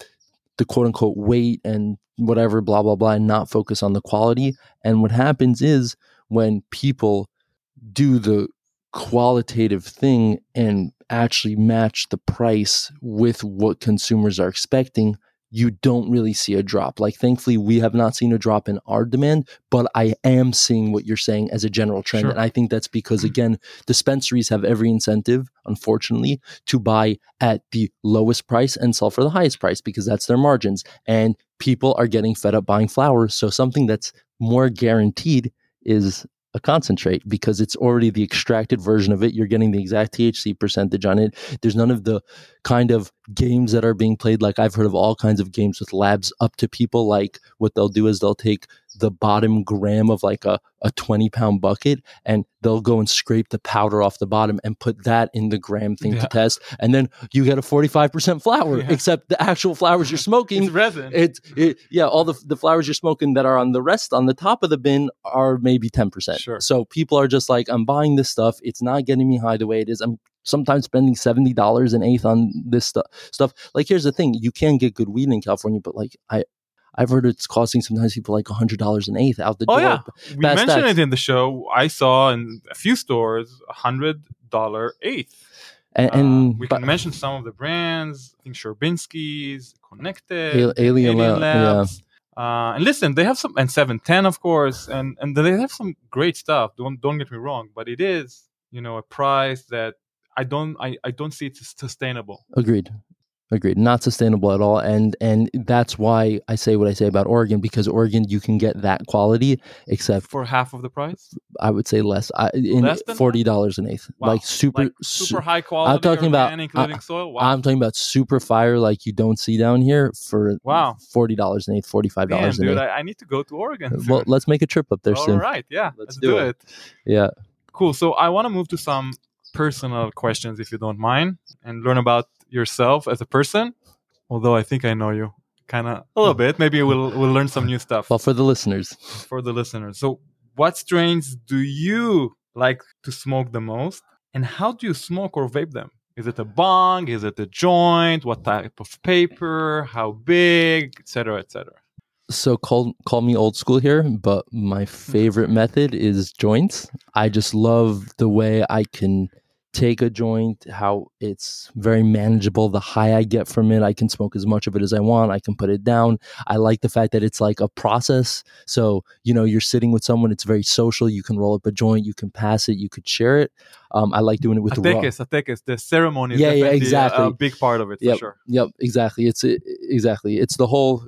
quote unquote weight and whatever, blah, blah, blah, and not focus on the quality. And what happens is when people do the qualitative thing and actually match the price with what consumers are expecting, you don't really see a drop. Like, thankfully, we have not seen a drop in our demand, but I am seeing what you're saying as a general trend. Sure. And I think that's because, again, dispensaries have every incentive, unfortunately, to buy at the lowest price and sell for the highest price because that's their margins. And people are getting fed up buying flour. So something that's more guaranteed is a concentrate because it's already the extracted version of it. You're getting the exact THC percentage on it. There's none of the kind of games that are being played. Like, I've heard of all kinds of games with labs up to people. Like, what they'll do is they'll take the bottom gram of like a 20-pound bucket and they'll go and scrape the powder off the bottom and put that in the gram thing to test. And then you get a 45% flower, except the actual flowers you're smoking. It's resin. All the flowers you're smoking that are on the rest, on the top of the bin are maybe 10%. Sure. So people are just like, I'm buying this stuff. It's not getting me high the way it is. I'm sometimes spending $70 an eighth on this stuff. Like, here's the thing. You can get good weed in California, but like, I've heard it's costing sometimes people like $100 an eighth out the door. Yeah. We mentioned it in the show. I saw in a few stores $100 eighth. And we can mention some of the brands. I think Shcherbinsky's, Connected, Alien Labs. Yeah. And listen, they have some, and 710, of course, and they have some great stuff. Don't get me wrong, but it is, you know, a price that I don't see it as sustainable. Agreed. Not sustainable at all. And that's why I say what I say about Oregon, because Oregon, you can get that quality except for half of the price. I would say less. Less than $40 an eighth. Wow. Like super high quality. I'm talking about living soil. Wow. I'm talking about super fire, like you don't see down here, for $40 an eighth, $45 an eighth. Dude, I need to go to Oregon. Well, let's make a trip up there soon. All right. Yeah. Let's do it. Yeah. Cool. So I want to move to some personal questions, if you don't mind, and learn about yourself as a person, although I think I know you kind of a little bit. Maybe we'll learn some new stuff. Well, for the listeners. So what strains do you like to smoke the most, and how do you smoke or vape them? Is it a bong? Is it a joint? What type of paper? How big? Etc. So call me old school here, but my favorite method is joints. I just love the way I can take a joint, how it's very manageable, the high I get from it. I can smoke as much of it as I want. I can put it down. I like the fact that it's like a process. So, you know, you're sitting with someone, it's very social. You can roll up a joint, you can pass it, you could share it. I like doing it with I think it's the ceremony. Yeah, exactly. A big part of it, for sure. Yep, exactly. It's the whole,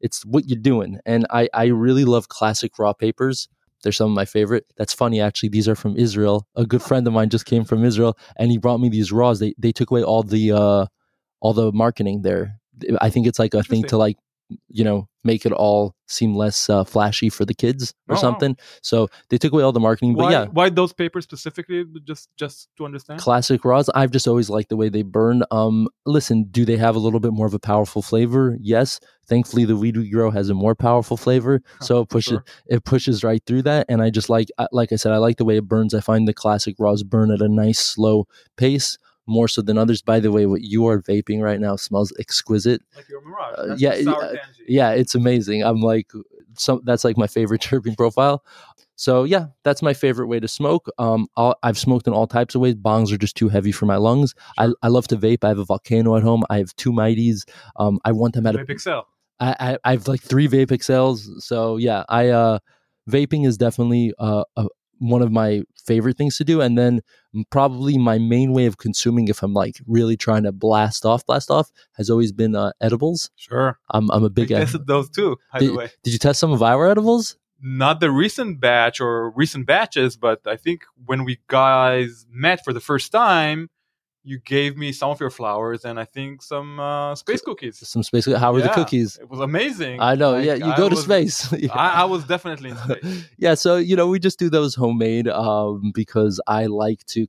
it's what you're doing. And I really love classic raw papers. They're some of my favorite. That's funny, actually. These are from Israel. A good friend of mine just came from Israel, and he brought me these raws. They took away all the marketing there. I think it's like a thing to, like, you know, make it all seem less flashy for the kids or something. Wow. So they took away all the marketing. Why those papers specifically? Just to understand. Classic raws. I've just always liked the way they burn. Listen, do they have a little bit more of a powerful flavor? Yes. Thankfully, the weed we grow has a more powerful flavor, so it pushes right through that. And I just like I said, I like the way it burns. I find the classic raws burn at a nice slow pace, more so than others. By the way, what you are vaping right now smells exquisite. Like your Mirage. It's amazing. I'm like, that's like my favorite terpene profile. So yeah, that's my favorite way to smoke. I've smoked in all types of ways. Bongs are just too heavy for my lungs. I love to vape. I have a volcano at home. I have two Mighties. I want them at Vape Excel. I have like three Vape Excels. So yeah, I vaping is definitely one of my favorite things to do. And then probably my main way of consuming, if I'm like really trying to blast off, has always been edibles. Sure. I'm a big... I tested those too, by the way. Did you test some of our edibles? Not the recent batch or recent batches, but I think when we guys met for the first time, you gave me some of your flowers and I think some space cookies. Some space cookies. How were the cookies? It was amazing. I know. Like, you go to space. I was definitely in space. Yeah. So, you know, we just do those homemade because I like to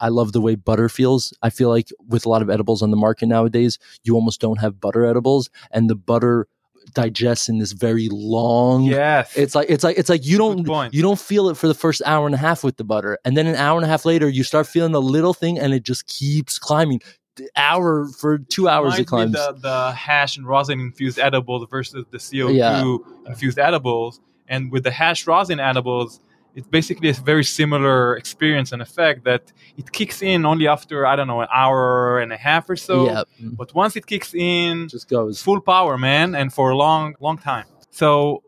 I love the way butter feels. I feel like with a lot of edibles on the market nowadays, you almost don't have butter edibles, and the butter digests in this very long... Yes. It's like you don't feel it for the first hour and a half with the butter, and then an hour and a half later you start feeling the little thing, and it just keeps climbing. For 2 hours it climbs. The hash and rosin infused edibles versus the CO2 infused edibles, and with the hash rosin edibles, it's basically a very similar experience and effect that it kicks in only after, I don't know, an hour and a half or so. Yep. But once it kicks in, just goes full power, man, and for a long, long time. So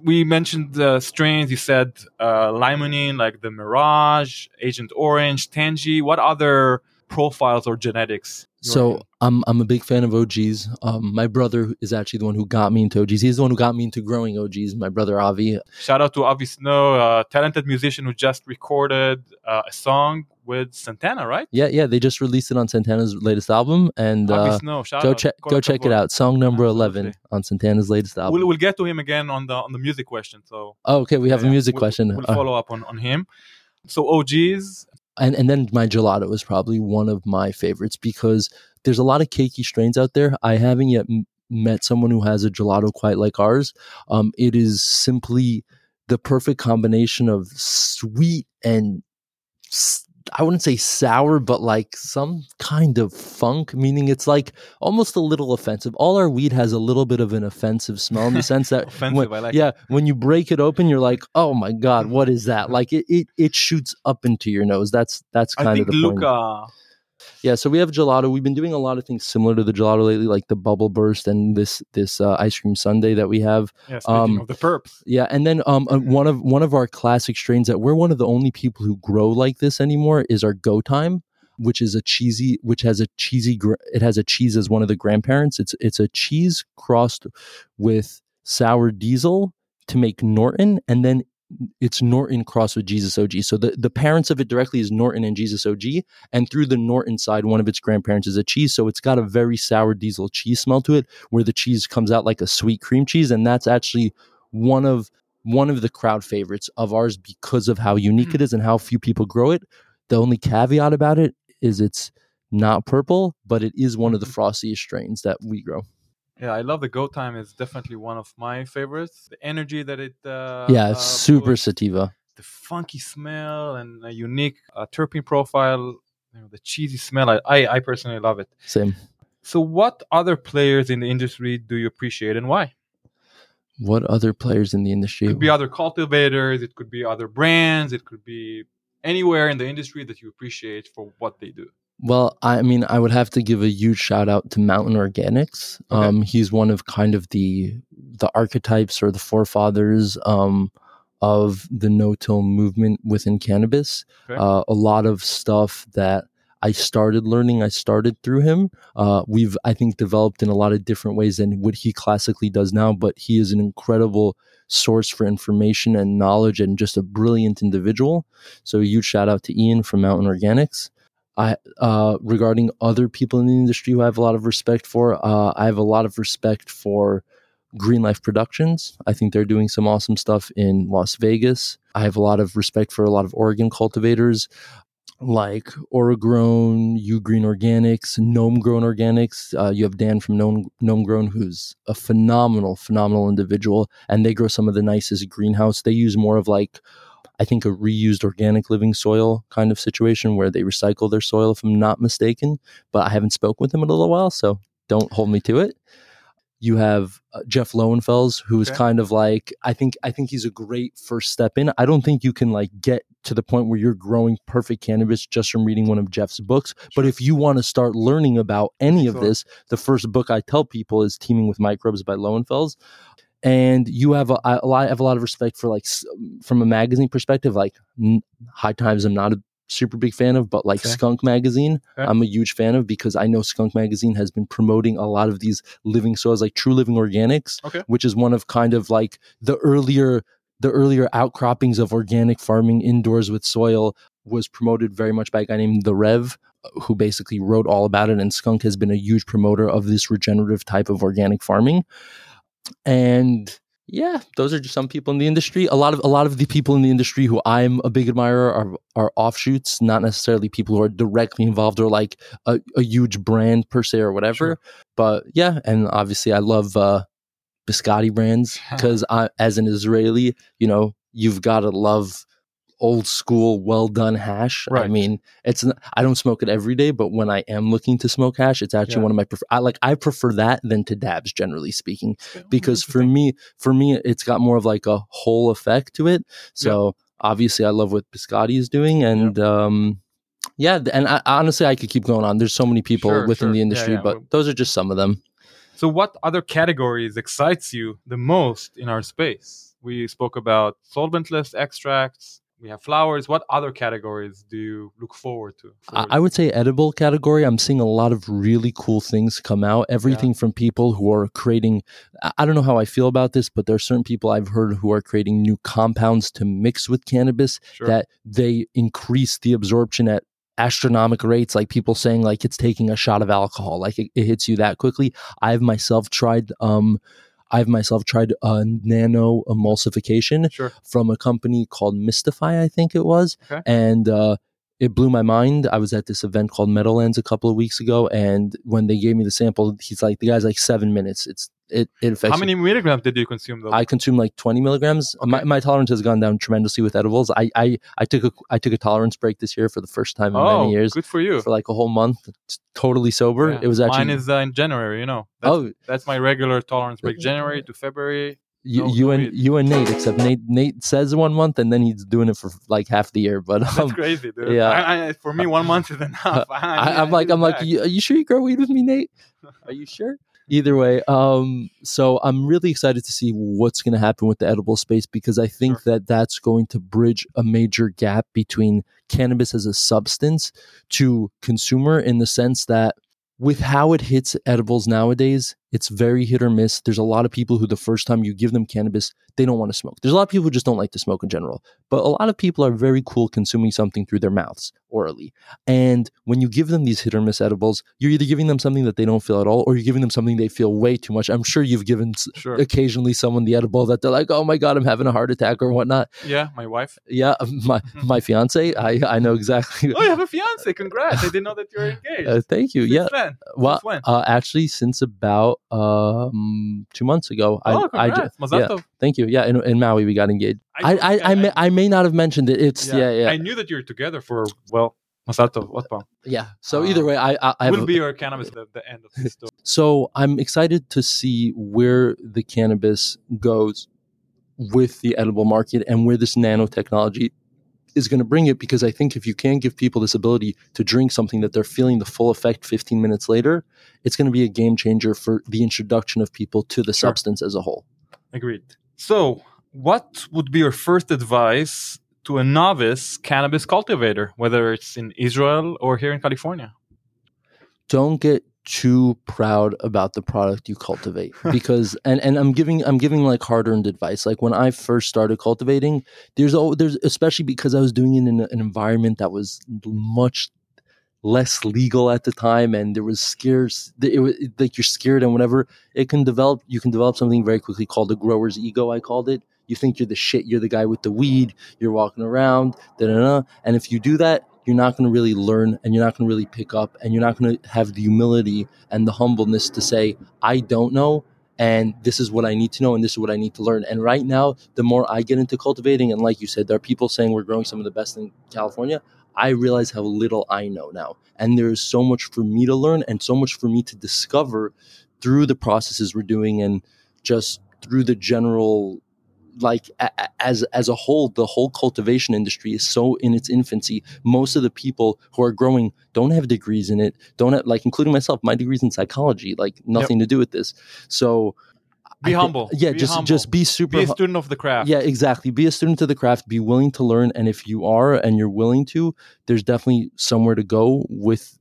we mentioned the strains. You said limonene, like the Mirage, Agent Orange, Tangy. What other profiles or genetics? So I'm a big fan of OGs. My brother is actually the one who got me into OGs. He's the one who got me into growing OGs, my brother Avi. Shout out to Avi Snow, a talented musician who just recorded a song with Santana, right? Yeah. They just released it on Santana's latest album. And Avi Snow, go check it out. Song number 11 on Santana's latest album. We'll get to him again on the music question. So okay, we have a music question. We'll follow up on him. So OGs... And then my gelato is probably one of my favorites because there's a lot of cakey strains out there. I haven't yet met someone who has a gelato quite like ours. It is simply the perfect combination of sweet and I wouldn't say sour, but like some kind of funk, meaning it's like almost a little offensive. All our weed has a little bit of an offensive smell in the sense that when you break it open, you're like, oh my God, what is that? Like it shoots up into your nose. That's kind of the point. Yeah, so we have gelato. We've been doing a lot of things similar to the gelato lately, like the Bubble Burst and this ice cream sundae that we have. Yeah, speaking of the perps. Yeah, and then one of our classic strains that we're one of the only people who grow like this anymore is our Go Time, which is a cheesy, it has a cheese as one of the grandparents. It's a cheese crossed with Sour Diesel to make Norton, and then it's Norton crossed with Jesus OG. So the parents of it directly is Norton and Jesus OG. And through the Norton side, one of its grandparents is a cheese. So it's got a very Sour Diesel cheese smell to it where the cheese comes out like a sweet cream cheese. And that's actually one of the crowd favorites of ours because of how unique it is and how few people grow it. The only caveat about it is it's not purple, but it is one of the frostiest strains that we grow. Yeah, I love the Go Time. It's definitely one of my favorites. The energy that it... it's super sativa. The funky smell and a unique terpene profile. You know, the cheesy smell. I personally love it. Same. So what other players in the industry do you appreciate and why? What other players in the industry? It could be other cultivators. It could be other brands. It could be anywhere in the industry that you appreciate for what they do. Well, I mean, I would have to give a huge shout out to Mountain Organics. Okay. He's one of kind of the archetypes or the forefathers of the no-till movement within cannabis. Okay. A lot of stuff that I started through him. We've, I think, developed in a lot of different ways than what he classically does now, but he is an incredible source for information and knowledge and just a brilliant individual. So a huge shout out to Ian from Mountain Organics. Regarding other people in the industry who I have a lot of respect for, I have a lot of respect for Green Life Productions. I think they're doing some awesome stuff in Las Vegas. I have a lot of respect for a lot of Oregon cultivators like Oregrown, Green Organics, Gnome Grown Organics. You have Dan from Gnome Grown, who's a phenomenal individual, and they grow some of the nicest greenhouse. They use more of like, I think, a reused organic living soil kind of situation where they recycle their soil, if I'm not mistaken. But I haven't spoken with them in a little while, so don't hold me to it. You have Jeff Lowenfels, who is kind of like, I think he's a great first step in. I don't think you can like get to the point where you're growing perfect cannabis just from reading one of Jeff's books. Sure. But if you want to start learning about any of this, the first book I tell people is Teeming with Microbes by Lowenfels. And you have I have a lot of respect for, like, from a magazine perspective, like High Times I'm not a super big fan of, but like Skunk Magazine, I'm a huge fan of because I know Skunk Magazine has been promoting a lot of these living soils, like True Living Organics, which is one of kind of like the earlier outcroppings of organic farming indoors with soil was promoted very much by a guy named The Rev, who basically wrote all about it. And Skunk has been a huge promoter of this regenerative type of organic farming. And yeah, those are just some people in the industry. A lot of the people in the industry who I'm a big admirer are offshoots, not necessarily people who are directly involved or like a huge brand per se or whatever. Sure. But yeah, and obviously I love biscotti brands because as an Israeli, you know, you've got to love old school, well done hash. Right. I mean, I don't smoke it every day, but when I am looking to smoke hash, it's actually one of my I prefer that than to dabs, generally speaking, because for me, it's got more of like a whole effect to it. So obviously I love what Biscotti is doing, and honestly I could keep going on. There's so many people within the industry, but those are just some of them. So what other categories excites you the most in our space? We spoke about solventless extracts. We have flowers. What other categories do you look forward to? I would say edible category. I'm seeing a lot of really cool things come out. Everything from people who are creating, I don't know how I feel about this, but there are certain people I've heard who are creating new compounds to mix with cannabis that they increase the absorption at astronomical rates, like people saying like it's taking a shot of alcohol, like it hits you that quickly. I've myself tried a nano emulsification from a company called Mystify, I think it was. Okay. And it blew my mind. I was at this event called Meadowlands a couple of weeks ago, and when they gave me the sample, the guy's like 7 minutes. It affects. How many milligrams did you consume though? I consumed like 20 milligrams. Okay. My tolerance has gone down tremendously with edibles. I took a tolerance break this year for the first time in many years. Good for you. For like a whole month, totally sober. Yeah. It was actually mine is in January. You know, that's my regular tolerance break, January to February. You and Nate, except Nate says 1 month and then he's doing it for like half the year. But that's crazy, dude. Yeah, for me 1 month is enough. I'm like, are you sure you grow weed with me, Nate? Are you sure? Either way, so I'm really excited to see what's going to happen with the edible space, because I think that that's going to bridge a major gap between cannabis as a substance to consumer, in the sense that with how it hits edibles nowadays, it's very hit or miss. There's a lot of people who the first time you give them cannabis, they don't want to smoke. There's a lot of people who just don't like to smoke in general. But a lot of people are very cool consuming something through their mouths orally. And when you give them these hit or miss edibles, you're either giving them something that they don't feel at all, or you're giving them something they feel way too much. I'm sure you've given occasionally someone the edible that they're like, oh my God, I'm having a heart attack or whatnot. Yeah, my wife. Yeah, my fiance. I know exactly. Oh, you have a fiance. Congrats. I didn't know that you were engaged. Thank you. Since when? Actually, since about 2 months ago. Thank you. Yeah, in Maui we got engaged. I may not have mentioned it. I knew that you were together for so either way, I will be your cannabis at the end of the story. So I'm excited to see where the cannabis goes with the edible market and where this nanotechnology is going to bring it, because I think if you can give people this ability to drink something that they're feeling the full effect 15 minutes later, it's going to be a game changer for the introduction of people to the substance as a whole. Agreed. So what would be your first advice to a novice cannabis cultivator, whether it's in Israel or here in California? Don't get too proud about the product you cultivate, because and I'm giving like hard-earned advice. Like when I first started cultivating, there's especially because I was doing it in an environment that was much less legal at the time, and there was scarce. It was like you're scared, and whatever it can develop, you can develop something very quickly called the grower's ego. I called it. You think you're the shit. You're the guy with the weed. You're walking around, and if you do that, you're not going to really learn, and you're not going to really pick up, and you're not going to have the humility and the humbleness to say, I don't know, and this is what I need to know, and this is what I need to learn. And right now, the more I get into cultivating, and like you said, there are people saying we're growing some of the best in California, I realize how little I know now. And there is so much for me to learn and so much for me to discover through the processes we're doing, and just through the general, like as a whole, the whole cultivation industry is so in its infancy. Most of the people who are growing don't have degrees in it, including myself. My degree's in psychology, like nothing to do with this. So be humble. Just be super. Be a student of the craft. Yeah, exactly. Be a student of the craft. Be willing to learn. And if you are, and you're willing to, there's definitely somewhere to go with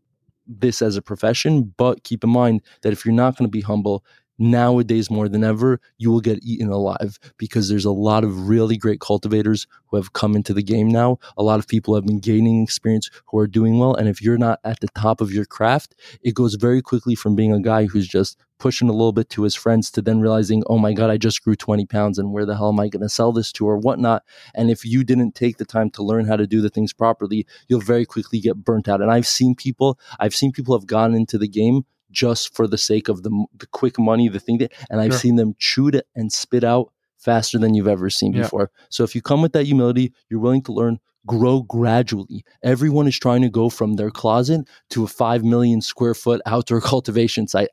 this as a profession. But keep in mind that if you're not going to be humble, nowadays more than ever, you will get eaten alive, because there's a lot of really great cultivators who have come into the game now. A lot of people have been gaining experience who are doing well. And if you're not at the top of your craft, it goes very quickly from being a guy who's just pushing a little bit to his friends to then realizing, oh my God, I just grew 20 pounds and where the hell am I going to sell this to or whatnot. And if you didn't take the time to learn how to do the things properly, you'll very quickly get burnt out. And I've seen people have gone into the game just for the sake of the quick money, the thing that, and I've seen them chew it and spit out faster than you've ever seen before. So if you come with that humility, you're willing to learn, grow gradually. Everyone is trying to go from their closet to a 5 million square foot outdoor cultivation site.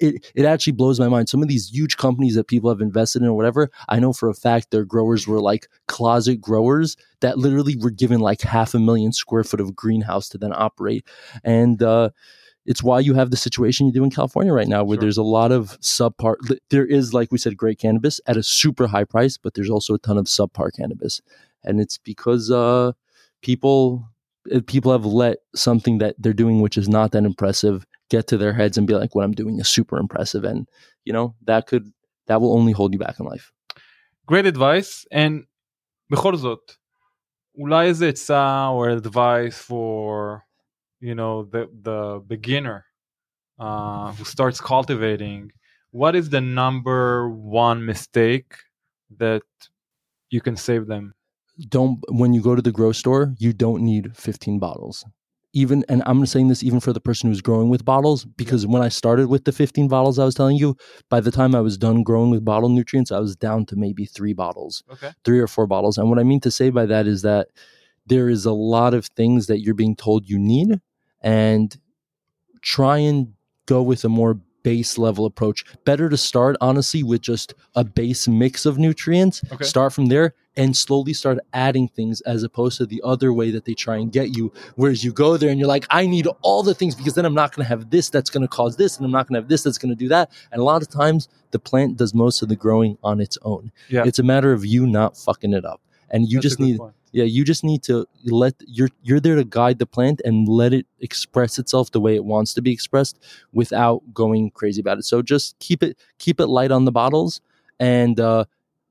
It actually blows my mind. Some of these huge companies that people have invested in or whatever, I know for a fact their growers were like closet growers that literally were given like 500,000 square foot of greenhouse to then operate. And it's why you have the situation you do in California right now, where there's a lot of subpar. There is, like we said, great cannabis at a super high price, but there's also a ton of subpar cannabis. And it's because people have let something that they're doing, which is not that impressive, get to their heads and be like, what I'm doing is super impressive. And, you know, that will only hold you back in life. Great advice. And בכל זאת, אולי איזה עצה or advice for, you know, the beginner who starts cultivating, what is the number one mistake that you can save them? When you go to the grow store, you don't need 15 bottles. Even, and I'm saying this even for the person who's growing with bottles, because when I started with the 15 bottles I was telling you, by the time I was done growing with bottle nutrients, I was down to maybe 3 bottles, 3 or 4 bottles. And what I mean to say by that is that there is a lot of things that you're being told you need, and try and go with a more base level approach. Better to start, honestly, with just a base mix of nutrients. Start from there and slowly start adding things, as opposed to the other way that they try and get you, whereas you go there and you're like, I need all the things, because then I'm not going to have this that's going to cause this, and I'm not going to have this that's going to do that. And a lot of times the plant does most of the growing on its own. It's a matter of you not fucking it up, and you just need to let you're there to guide the plant and let it express itself the way it wants to be expressed without going crazy about it. So just keep it light on the bottles, and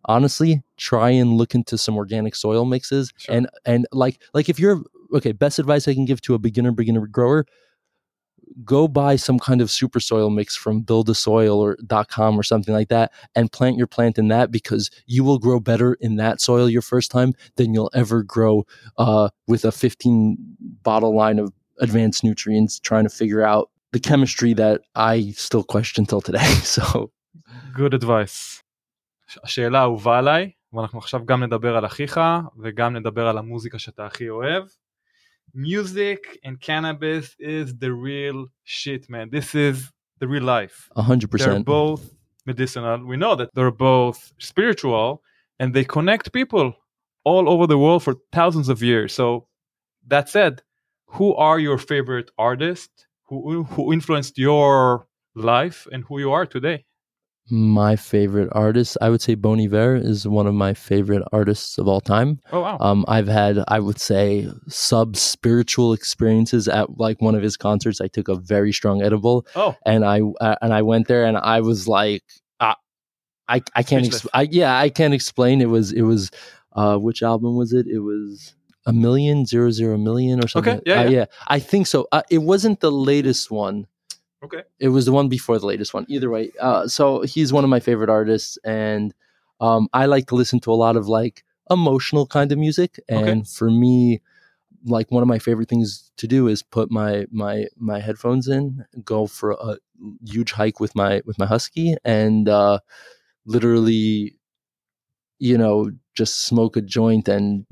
honestly, try and look into some organic soil mixes. And like if you're best advice I can give to a beginner grower, go buy some kind of super soil mix from buildasoil or .com or something like that, and plant your plant in that, because you will grow better in that soil your first time than you'll ever grow with a 15 bottle line of advanced nutrients, trying to figure out the chemistry that I still question till today. So good advice. השאלה האהובה עליי, ואנחנו עכשיו גם נדבר על אחיך וגם נדבר על המוזיקה שאתה הכי אוהב. Music and cannabis is the real shit, man. This is the real life. 100%. They're both medicinal. We know that they're both spiritual, and they connect people all over the world for thousands of years. So that said, who are your favorite artists who influenced your life and who you are today? My favorite artist, I would say Bon Iver is one of my favorite artists of all time. Oh, wow. I've had, I would say, sub-spiritual experiences at like one of his concerts. I took a very strong edible, and I went there and I was like, I can't explain. It was which album was it? It was 1,000,000 or something. Okay, yeah. I think so. It wasn't the latest one. Okay. It was the one before the latest one. Either way. So he's one of my favorite artists, and I like to listen to a lot of like emotional kind of music. And for me, like one of my favorite things to do is put my headphones in, go for a huge hike with my husky, and literally, you know, just smoke a joint. And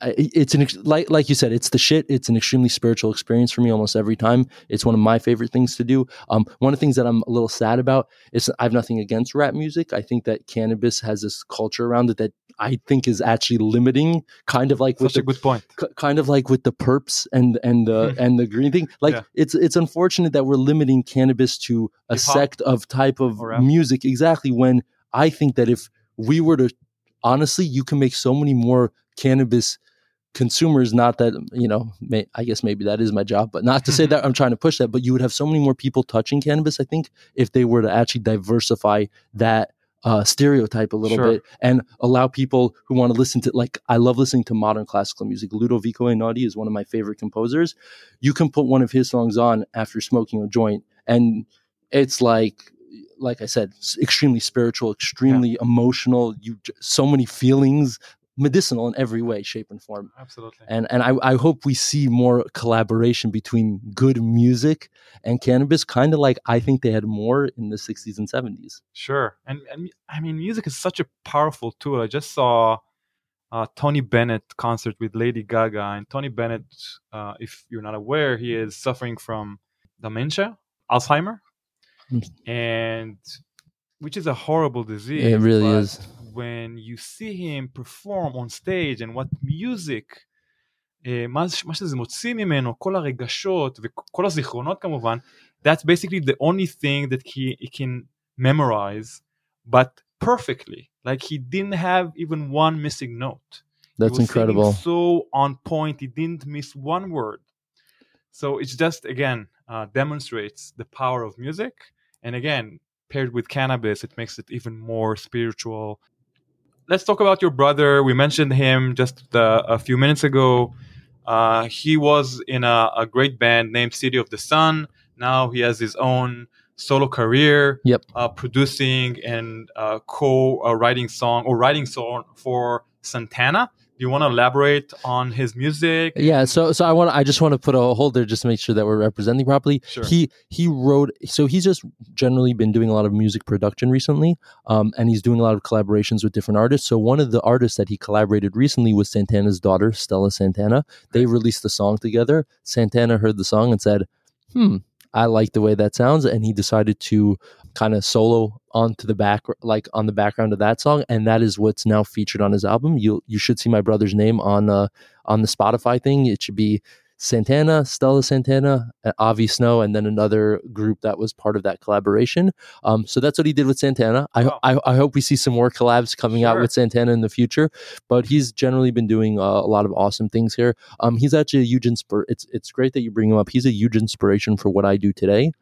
it's like you said, it's the shit. It's an extremely spiritual experience for me almost every time. It's one of my favorite things to do. One of the things that I'm a little sad about is I have nothing against rap music. I think that cannabis has this culture around it that I think is actually limiting, kind of like with such a good point. Kind of like with the perps and the green thing. Like it's unfortunate that we're limiting cannabis to a hip-hop sect of type of music. Exactly. When I think that if we were to, honestly, you can make so many more cannabis consumers, not that, you know, I guess maybe that is my job, but not to say that I'm trying to push that, but you would have so many more people touching cannabis, I think, if they were to actually diversify that stereotype a little bit, and allow people who want to listen to, like, I love listening to modern classical music. Ludovico Einaudi is one of my favorite composers. You can put one of his songs on after smoking a joint, and it's like I said, extremely spiritual, extremely emotional. So many feelings medicinal in every way, shape, and form. Absolutely. And I hope we see more collaboration between good music and cannabis, kind of like I think they had more in the 60s and 70s. Sure. And I mean, music is such a powerful tool. I just saw Tony Bennett concert with Lady Gaga. And Tony Bennett, if you're not aware, he is suffering from dementia, Alzheimer, and which is a horrible disease. It really is. When you see him perform on stage and what music, מה שזה מוציא ממנו, כל הרגשות וכל הזיכרונות כמובן, that's basically the only thing that he can memorize, but perfectly. Like he didn't have even one missing note. That's incredible. So on point, he didn't miss one word. So it's just, again, demonstrates the power of music. And again, paired with cannabis, it makes it even more spiritual. Let's talk about your brother. We mentioned him just a few minutes ago. He was in a great band named City of the Sun. Now he has his own solo career, producing and writing song for Santana. Do you want to elaborate on his music? Yeah, so I just want to put a hold there just to make sure that we're representing properly. Sure. He wrote, so he's just generally been doing a lot of music production recently, and he's doing a lot of collaborations with different artists. So one of the artists that he collaborated recently was Santana's daughter, Stella Santana. They released the song together. Santana heard the song and said, I like the way that sounds, and he decided to kind of solo on the background of that song, and that is what's now featured on his album. You should see my brother's name on the Spotify thing. It should be Santana, Stella Santana, Avi Snow, and then another group that was part of that collaboration. So that's what he did with Santana. I hope we see some more collabs coming out with Santana in the future. But he's generally been doing a lot of awesome things here. He's actually a huge It's great that you bring him up. He's a huge inspiration for what I do today,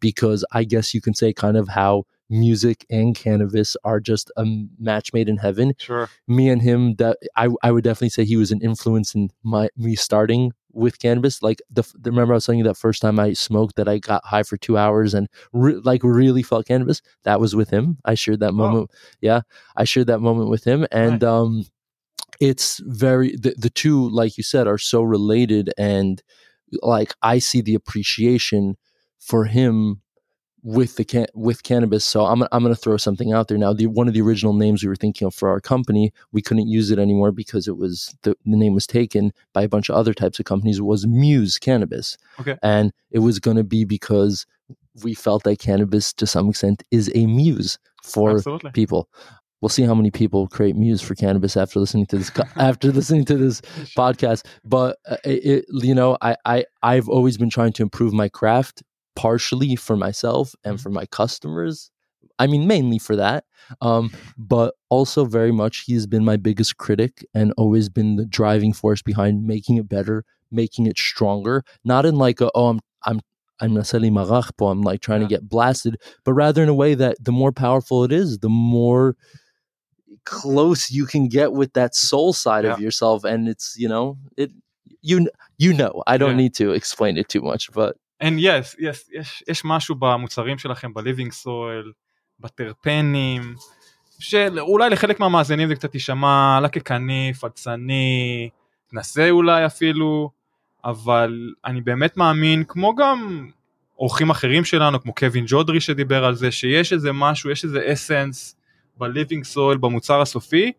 because I guess you can say kind of how music and cannabis are just a match made in heaven. Sure. Me and him, that I would definitely say he was an influence in me starting with cannabis. Like remember I was telling you that first time I smoked that I got high for 2 hours and really felt cannabis. That was with him. I shared that moment. Wow. Yeah, I shared that moment with him, and nice. It's very the two, like you said, are so related, and like I see the appreciation for him with cannabis. So I'm going to throw something out there now. One of the original names we were thinking of for our company, we couldn't use it anymore because it was the name was taken by a bunch of other types of companies, was Muse Cannabis. Okay. And it was going to be because we felt that cannabis to some extent is a muse for people. We'll see how many people create muse for cannabis after listening to this podcast. But I've always been trying to improve my craft, partially for myself and for my customers. I mean, mainly for that, but also very much he's been my biggest critic and always been the driving force behind making it better, making it stronger. Not in like I'm Naseli Marachpo, I'm like trying to get blasted, but rather in a way that the more powerful it is, the more close you can get with that soul side of yourself. And it's, I don't need to explain it too much, but and yes, יש משהו במוצרים שלכם, בליבינג סויל, בטרפנים, שאולי לחלק מהמאזינים זה קצת תשמע, לקקני, פצני, תנסה אולי אפילו, אבל אני באמת מאמין, כמו גם אורחים אחרים שלנו, כמו קווין ג'ודרי שדיבר על זה, שיש איזה משהו, יש איזה אסנס בליבינג סויל, במוצר הסופי,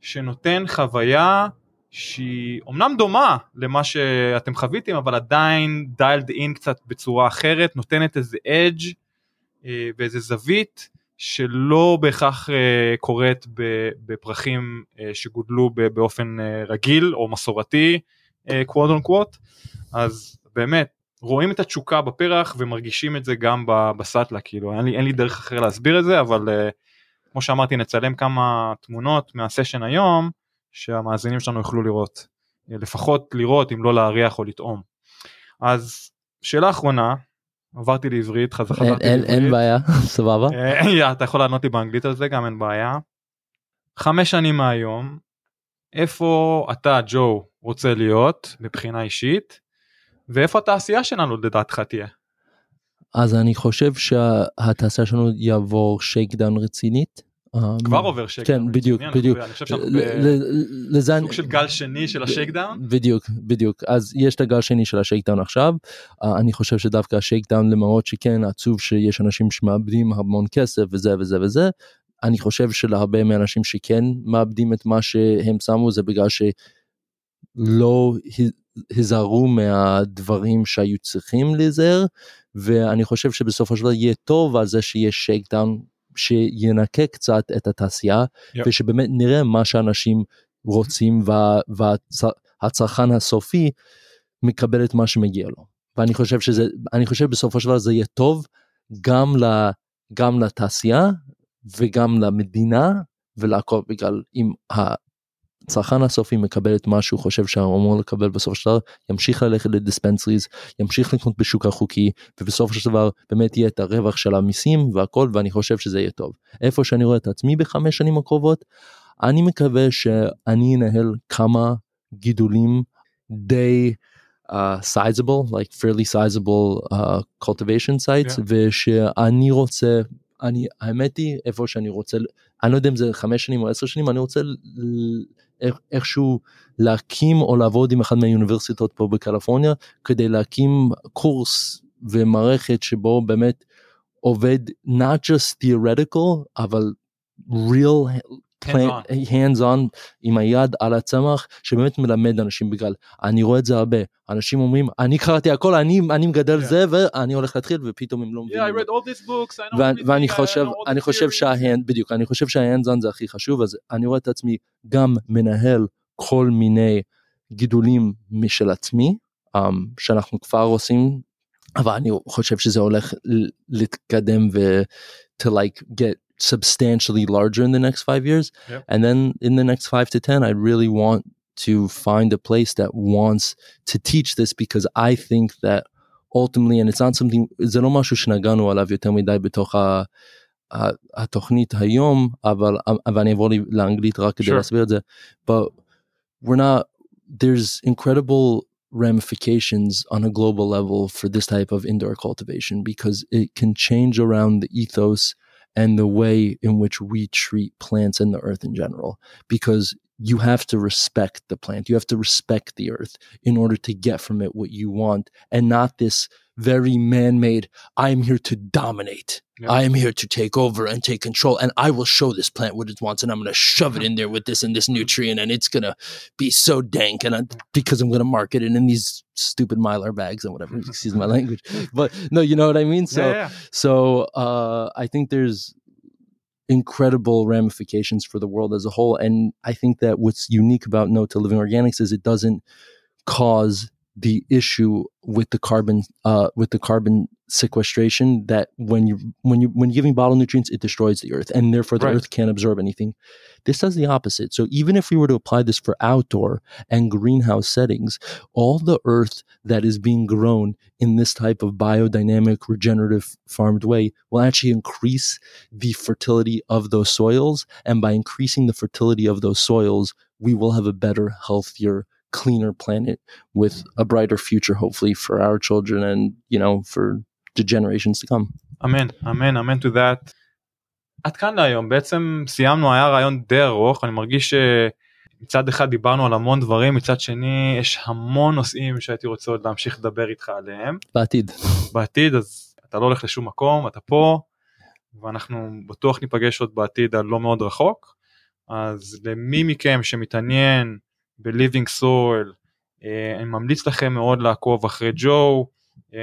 שנותן חוויה שהיא אומנם דומה למה שאתם חוויתם, אבל עדיין dialed in קצת בצורה אחרת, נותנת איזה edge ואיזה זווית שלא בהכרח קורית בפרחים שגודלו באופן רגיל או מסורתי, quote on quote. אז באמת רואים את התשוקה בפרח ומרגישים את זה גם בסטלה, כאילו אין לי דרך אחרת להסביר את זה, אבל כמו שאמרתי, נצלם כמה תמונות מהסשן היום, שהמאזינים שלנו יוכלו לראות, לפחות לראות, אם לא להריח או לטעום. אז שאלה אחרונה, עברתי לעברית, אין בעיה, סבבה. אתה יכול לענות לי באנגלית על זה, גם אין בעיה. 5 שנים מהיום, איפה אתה, ג'ו, רוצה להיות מבחינה אישית, ואיפה התעשייה שלנו לדעתך תהיה? אז אני חושב שהתעשייה שלנו יעבור שייקדאון רצינית, כבר עובר שייק דאון. כן, בדיוק. אני חושב שאנחנו בסוג של גל שני של השייק דאון. בדיוק. אז יש את הגל שני של השייק דאון עכשיו. אני חושב שדווקא השייק דאון, למרות שכן עצוב שיש אנשים שמאבדים המון כסף וזה וזה וזה, אני חושב שלהרבה מהאנשים שכן מאבדים את מה שהם שמו, זה בגלל שלא היזהרו מהדברים שהיו צריכים להיזהר, ואני חושב שבסופו של דבר יהיה טוב על זה שיש שייק דאון, שינקה קצת את התעשייה, ושבאמת נראה מה שאנשים רוצים, והצרכן הסופי מקבל את מה שמגיע לו. ואני חושב שזה, אני חושב בסופו של דבר זה יהיה טוב, גם לתעשייה, וגם למדינה, ולעקוב בגלל אם הצרכן הסופי מקבל את מה שהוא חושב שהוא אמור לקבל בסופו של דבר, ימשיך ללכת לדיספנסריז, ימשיך לקנות בשוק החוקי, ובסופו של דבר באמת יהיה את הרווח של המיסים והכל, ואני חושב שזה יהיה טוב. איפה שאני רואה את עצמי בחמש שנים הקרובות, אני מקווה שאני אנהל כמה גידולים די sizable, like fairly sizable cultivation sites, yeah. ושאני רוצה... האמת היא, איפה שאני רוצה, אני לא יודע אם זה 5 שנים או 10 שנים, אני רוצה איכשהו להקים או לעבוד עם אחד מהאוניברסיטאות פה בקליפורניה, כדי להקים קורס ומערכת שבו באמת עובד, not just theoretical, אבל real hands on, עם היד על הצמח, שבאמת מלמד אנשים בגלל, אני רואה את זה הרבה, אנשים אומרים, אני קראתי הכל, אני מגדל זה, ואני הולך להתחיל, ופתאום הם לא מבינים. I read all these books, I know all these things, בדיוק, אני חושב שה-hands on זה הכי חשוב, אז אני רואה את עצמי, גם מנהל כל מיני גידולים משל עצמי, שאנחנו כבר עושים, אבל אני חושב שזה הולך להתקדם, to like get substantially larger in the next 5 years. Yep. And then in the next 5 to 10, I really want to find a place that wants to teach this, because I think that ultimately, and it's not something, זה לא משהו שנגענו עליו יותר מדי בתוך התוכנית היום, אבל אני אעבור לאנגלית רק כדי להסביר את זה, but we're not, there's incredible ramifications on a global level for this type of indoor cultivation, because it can change around the ethos and the way in which we treat plants and the earth in general, because you have to respect the plant, you have to respect the earth in order to get from it what you want, and not this very man-made, I am here to dominate, yeah. I am here to take over and take control, and I will show this plant what it wants, and I'm going to shove it in there with this and this nutrient, and it's going to be so dank, and because I'm going to market it in these stupid Mylar bags and whatever, excuse my language, but no, you know what I mean? So I think there's incredible ramifications for the world as a whole, and I think that what's unique about No to Living Organics is it doesn't cause the issue with the carbon sequestration, that when you're giving bottle nutrients, it destroys the earth, and therefore the earth can't absorb anything. This does the opposite. So even if we were to apply this for outdoor and greenhouse settings, all the earth that is being grown in this type of biodynamic, regenerative farmed way will actually increase the fertility of those soils. And by increasing the fertility of those soils, we will have a better, healthier, cleaner planet with a brighter future, hopefully for our children and, you know, for the generations to come. Amen to that. עד כאן להיום, בעצם סיימנו, היה רעיון די ארוך, אני מרגיש שמצד אחד דיברנו על המון דברים, מצד שני יש המון נושאים שהייתי רוצה עוד להמשיך לדבר איתך עליהם. בעתיד, אז אתה לא הולך לשום מקום, אתה פה, ואנחנו בטוח ניפגש עוד בעתיד על לא מאוד רחוק, אז למי מכם שמתעניין ב-Living Soil, אני ממליץ לכם מאוד לעקוב אחרי ג'ו,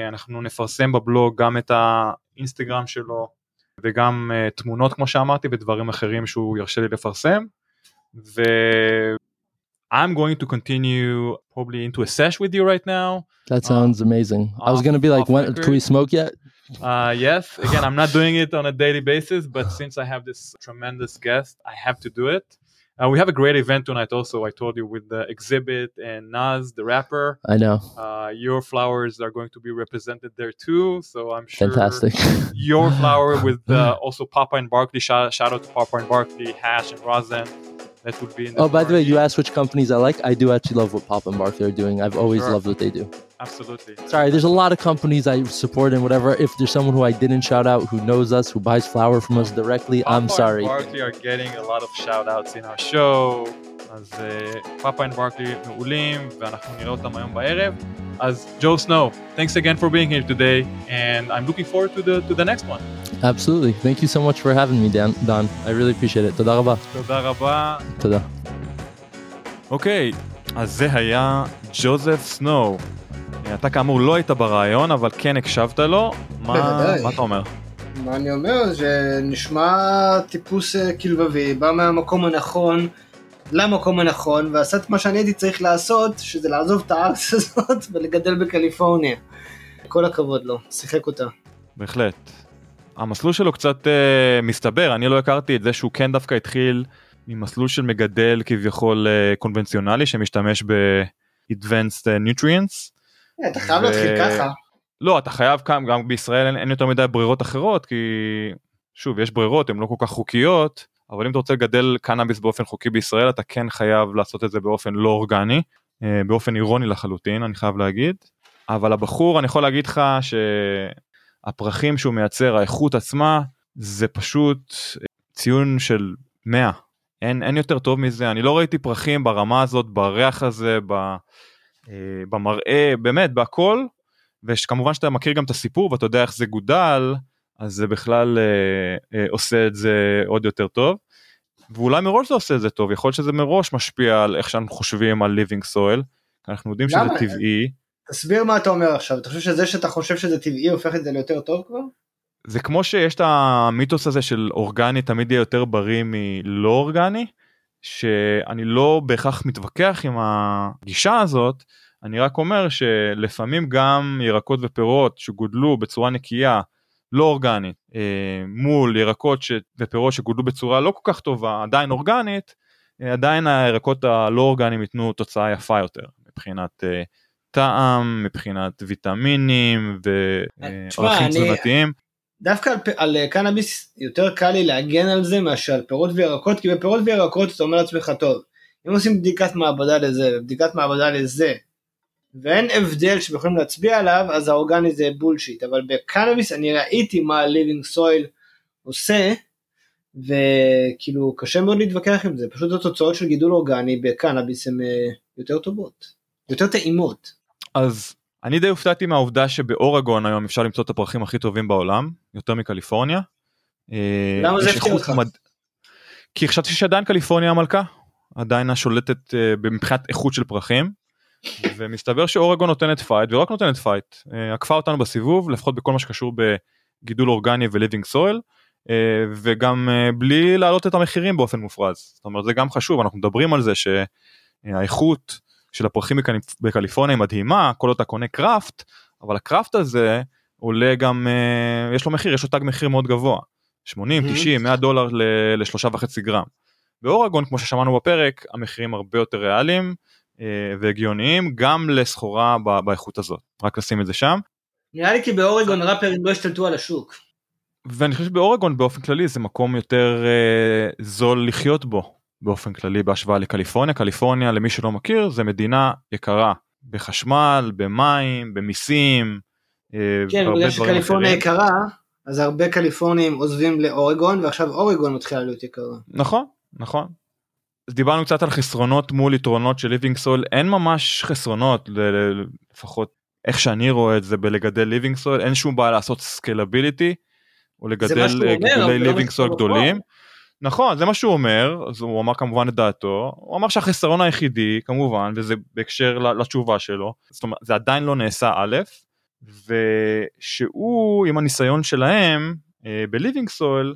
אנחנו נפרסם בבלוג גם את האינסטגרם שלו, וגם תמונות כמו שאמרתי, ודברים אחרים שהוא ירשה לי לפרסם, ו... I'm going to continue probably into a sesh with you right now. That sounds amazing. I was going to be like, can we smoke yet? Yes. Again, I'm not doing it on a daily basis, but since I have this tremendous guest, I have to do it. We have a great event tonight also, I told you, with the exhibit and Nas, the rapper. I know. Your flowers are going to be represented there too, so I'm sure. Fantastic. Your flower with also Papa and Barkley, shout out to Papa and Barkley, Hash and Rosen. That would be in the by the way, you asked which companies I like. I do actually love what Papa and Barkley are doing. I've always loved what they do. Absolutely. Sorry, there's a lot of companies I support and whatever. If there's someone who I didn't shout out, who knows us, who buys flour from us directly, I'm sorry. Papa and Barkley are getting a lot of shout outs in our show. אז Papa and Barkley מעולים, ואנחנו נראה אותם היום בערב. אז Joe Snow, thanks again for being here today, and I'm looking forward to the next one. Absolutely. Thank you so much for having me, Don. I really appreciate it. תודה רבה. תודה רבה. תודה. אוקיי, אז זה היה Joseph Snow. אתה כאמור לא היית ברעיון, אבל כן הקשבת לו. מה אתה אומר? מה אני אומר? זה נשמע טיפוס כלבבי, בא מהמקום הנכון, למקום הנכון, ועשה את מה שאני הייתי צריך לעשות, שזה לעזוב את הארץ הזאת ולגדל בקליפורניה. כל הכבוד לו, שיחק אותה. בהחלט. המסלול שלו קצת מסתבר, אני לא הכרתי את זה שהוא כן דווקא התחיל ממסלול של מגדל כביכול קונבנציונלי, שמשתמש ב-advanced nutrients. אתה חייב להתחיל ככה. לא, אתה חייב גם בישראל אין יותר מדי ברירות אחרות, כי שוב, יש ברירות, הן לא כל כך חוקיות, אבל אם אתה רוצה לגדל קנאביס באופן חוקי בישראל, אתה כן חייב לעשות את זה באופן לא אורגני, באופן אירוני לחלוטין, אני חייב להגיד. אבל הבחור, אני יכול להגיד לך שהפרחים שהוא מייצר, האיכות עצמה, זה פשוט ציון של 100. אין יותר טוב מזה, אני לא ראיתי פרחים ברמה הזאת, בריח הזה, במראה, באמת, בהכל, וכמובן שאתה מכיר גם את הסיפור, ואתה יודע איך זה גודל, אז זה בכלל עושה את זה עוד יותר טוב, ואולי מראש זה עושה את זה טוב, יכול להיות שזה מראש משפיע על איך שאנחנו חושבים על living soil, כי אנחנו יודעים שזה טבעי. תסביר מה אתה אומר עכשיו, אתה חושב שזה שאתה חושב שזה טבעי, הופך את זה ליותר טוב כבר? זה כמו שיש את המיתוס הזה של אורגני, תמיד יהיה יותר בריא מלא אורגני, שאני לא בהכרח מתווכח עם הגישה הזאת, אני רק אומר שלפעמים גם ירקות ופירות שגודלו בצורה נקייה, לא אורגנית, מול ירקות ופירות שגודלו בצורה לא כל כך טובה, עדיין אורגנית, עדיין הירקות הלא אורגניים ייתנו תוצאה יפה יותר, מבחינת טעם, מבחינת ויטמינים וערכים תזונתיים. דווקא על קנאביס יותר קל לי להגן על זה מאשר על פירות וירקות, כי בפירות וירקות אתה אומר לעצמך טוב, אם עושים בדיקת מעבדה לזה ובדיקת מעבדה לזה, ואין הבדל שיכולים להצביע עליו, אז האורגני זה בולשיט, אבל בקנאביס אני ראיתי מה ה-Living Soil עושה, וכאילו קשה מאוד להתווכח עם זה, פשוט התוצאות של גידול אורגני בקנאביס הן יותר טובות, יותר טעימות. אז אני די הופתעתי מהעובדה שבאורגון היום אפשר למצוא את הפרחים הכי טובים בעולם, יותר מקליפורניה. למה זה הפתיע אותך? כי חשבתי שעדיין קליפורניה המלכה, עדיין השולטת מבחינת איכות של פרחים, ומסתבר שאורגון נותנת פייט, ורק נותנת פייט, עקפה אותנו בסיבוב, לפחות בכל מה שקשור בגידול אורגני וליבינג סויל, וגם בלי להעלות את המחירים באופן מופרז, זאת אומרת זה גם חשוב, אנחנו מדברים על זה שהאיכות של הפרחים בקליפורניה היא מדהימה, כל אותה קונה קראפט, אבל הקראפט הזה עולה גם, יש לו מחיר, יש לו תג מחיר מאוד גבוה, 80, 90, 100 דולר ל3.5 גרם, באורגון כמו ששמענו בפרק, המחירים הרבה יותר ריאליים, והגיוניים, גם לסחורה באיכות הזאת, רק לשים את זה שם. נראה לי כי באורגון ראפרים לא השתלטו על השוק. ואני חושב שבאורגון באופן כללי זה מקום יותר זול לחיות בו, באופן כללי בהשוואה לקליפורניה. קליפורניה, למי שלא מכיר, זה מדינה יקרה, בחשמל, במים, במיסים. כן, בגלל שקליפורניה יקרה, אז הרבה קליפורנים עוזבים לאורגון, ועכשיו אורגון מתחילה להיות יקרה. נכון, נכון. אז דיברנו קצת על חסרונות מול יתרונות של ליבינג סויל, אין ממש חסרונות, לפחות איך שאני רואה את זה בלגדל ליבינג סויל, אין שום בעיה לעשות סקלביליטי, או לגדל גדולי ליבינג סויל גדולים, נכון, זה מה שהוא אומר, אז הוא אמר כמובן את דעתו, הוא אמר שהחסרון היחידי כמובן, וזה בהקשר לתשובה שלו, זאת אומרת זה עדיין לא נעשה א', ושהוא עם הניסיון שלהם בליבינג סויל,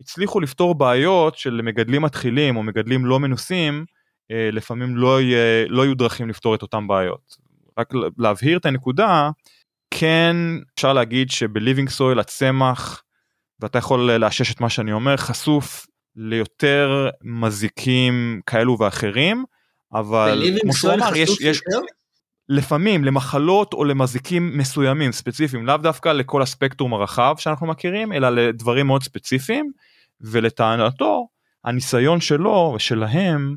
הצליחו לפתור בעיות של מגדלים מתחילים או מגדלים לא מנוסים, לפעמים לא יהיו דרכים לפתור את אותם בעיות. רק להבהיר את הנקודה, כן אפשר להגיד שבליבינג סויל הצמח, ואתה יכול לאשש את מה שאני אומר, חשוף ליותר מזיקים כאלו ואחרים, אבל כמו שהוא אמר, יש לפעמים למחלות או למזיקים מסוימים, ספציפיים, לאו דווקא לכל הספקטרום הרחב שאנחנו מכירים, אלא לדברים מאוד ספציפיים, ולטענתו, הניסיון שלו ושלהם,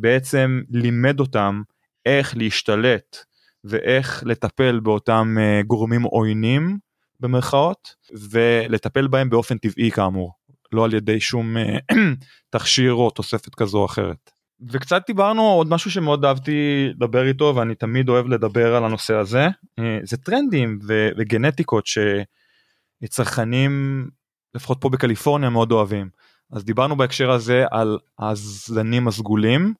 בעצם לימד אותם איך להשתלט ואיך לטפל באותם גורמים עוינים במרכאות, ולטפל בהם באופן טבעי כאמור, לא על ידי שום תכשיר או תוספת כזו או אחרת. וקצת דיברנו עוד משהו שמאוד אהבתי לדבר איתו, ואני תמיד אוהב לדבר על הנושא הזה, זה טרנדים וגנטיקות שצרכנים, לפחות פה בקליפורניה, מאוד אוהבים. אז דיברנו בהקשר הזה על הזנים הסגולים,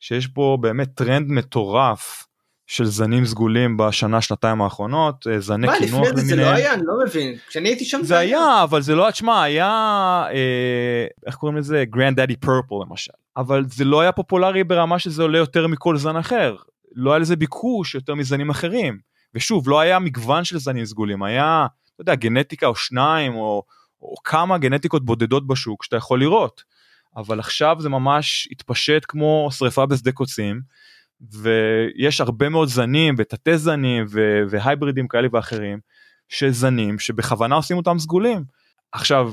שיש פה באמת טרנד מטורף של זנים סגולים בשנה, שנתיים האחרונות, זני כינוח למיניהם. מה, לפני זה זה לא היה? אני לא מבין. כשאני הייתי שם זה היה, אבל זה לא, תשמע, היה, איך קוראים לזה? Granddaddy Purple למשל. אבל זה לא היה פופולרי ברמה שזה עולה יותר מכל זן אחר. לא היה לזה ביקוש יותר מזנים אחרים. ושוב, לא היה מגוון של זנים סגולים. היה, לא יודע, גנטיקה או שניים, או כמה גנטיקות בודדות בשוק שאתה יכול לראות. אבל עכשיו זה ממש התפשט כמו שריפה בשדה קוצים, ויש הרבה מאוד זנים ותתי זנים והייברידים כאלה ואחרים, שזנים שבכוונה עושים אותם סגולים. עכשיו,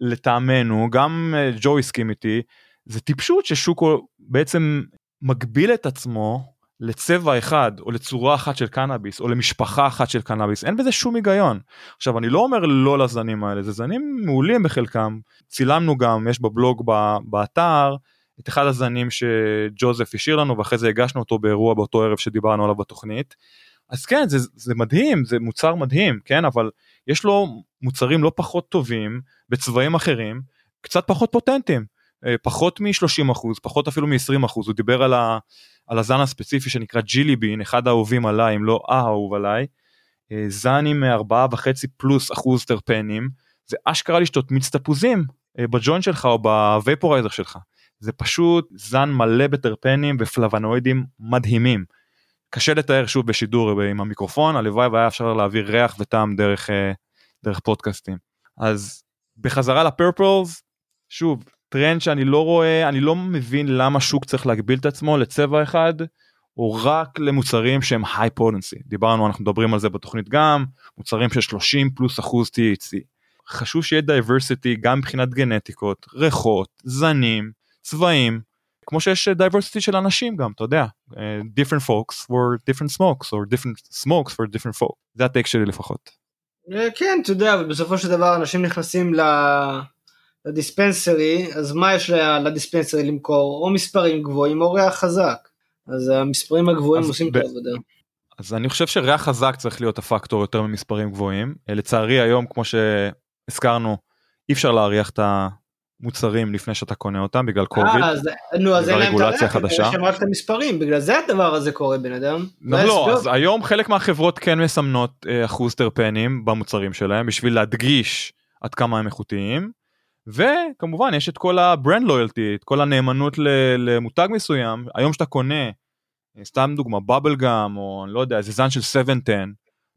לטעמנו, גם ג'ו הסכים איתי, זה טיפשות ששוק בעצם מגביל את עצמו לצבע אחד, או לצורה אחת של קנאביס, או למשפחה אחת של קנאביס, אין בזה שום היגיון. עכשיו, אני לא אומר לא לזנים האלה, זה זנים מעולים בחלקם, צילמנו גם, יש בבלוג באתר, את אחד הזנים שג'וזף השאיר לנו, ואחרי זה הגשנו אותו באירוע באותו ערב שדיברנו עליו בתוכנית, אז כן, זה מדהים, זה מוצר מדהים, כן, אבל יש לו מוצרים לא פחות טובים, בצבעים אחרים, קצת פחות פוטנטים, פחות מ-30%, פחות אפילו מ-20%, הוא דיבר על הזן הספציפי שנקרא ג'ילי בין, אחד האהובים עליי, אם לא האהוב עליי, זן עם 4.5%+ טרפנים, זה אשכרה לשתות מיץ תפוזים, בג'ון שלך או בוויפורייזר שלך, זה פשוט זן מלא בטרפנים ופלבנואידים מדהימים, קשה לתאר שוב בשידור עם המיקרופון, הלוואי והיה אפשר להעביר ריח וטעם דרך פודקאסטים, אז בחזרה לפרפלס, שוב, טרנד שאני לא רואה, אני לא מבין למה שוק צריך להגביל את עצמו לצבע אחד, או רק למוצרים שהם high potency, דיברנו, אנחנו מדברים על זה בתוכנית גם, מוצרים של 30%+ THC, חשוב שיהיה diversity גם מבחינת גנטיקות, ריחות, זנים, צבעים, כמו שיש diversity של אנשים גם, אתה יודע, different folks for different smokes, or different smokes for different folks, זה הטייק שלי לפחות. כן, אתה יודע, ובסופו של דבר אנשים נכנסים לדיספנסרי, אז מה יש לדיספנסרי למכור? או מספרים גבוהים או ריח חזק. אז המספרים הגבוהים עושים את העבודה. אז אני חושב שריח חזק צריך להיות הפקטור יותר ממספרים גבוהים. לצערי היום, כמו שהזכרנו, אי אפשר להריח את המוצרים לפני שאתה קונה אותם, בגלל קוביד. אז אין להם את הריח, בגלל שהם רק את המספרים, בגלל זה הדבר הזה קורה בן אדם. לא, אז היום חלק מהחברות כן מסמנות אחוז טרפנים במוצרים שלהם, בשביל להדגיש עד כמה הם איכותיים. וכמובן יש את כל הברנד לויאלטי, את כל הנאמנות למותג מסוים, היום שאתה קונה, סתם דוגמה, בבל גאם, או אני לא יודע, איזה זן של 710,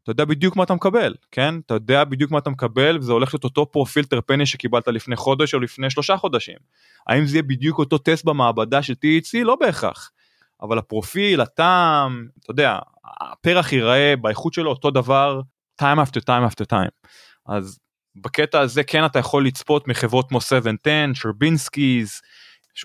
אתה יודע בדיוק מה אתה מקבל, כן? אתה יודע בדיוק מה אתה מקבל, וזה הולך להיות אותו פרופיל טרפני שקיבלת לפני חודש או לפני 3 חודשים. האם זה יהיה בדיוק אותו טסט במעבדה של THC? לא בהכרח. אבל הפרופיל, הטעם, אתה יודע, הפרח ייראה באיכות שלו אותו דבר, time after time after time. אז בקטע הזה כן אתה יכול לצפות מחברות כמו 710, שרבינסקיז,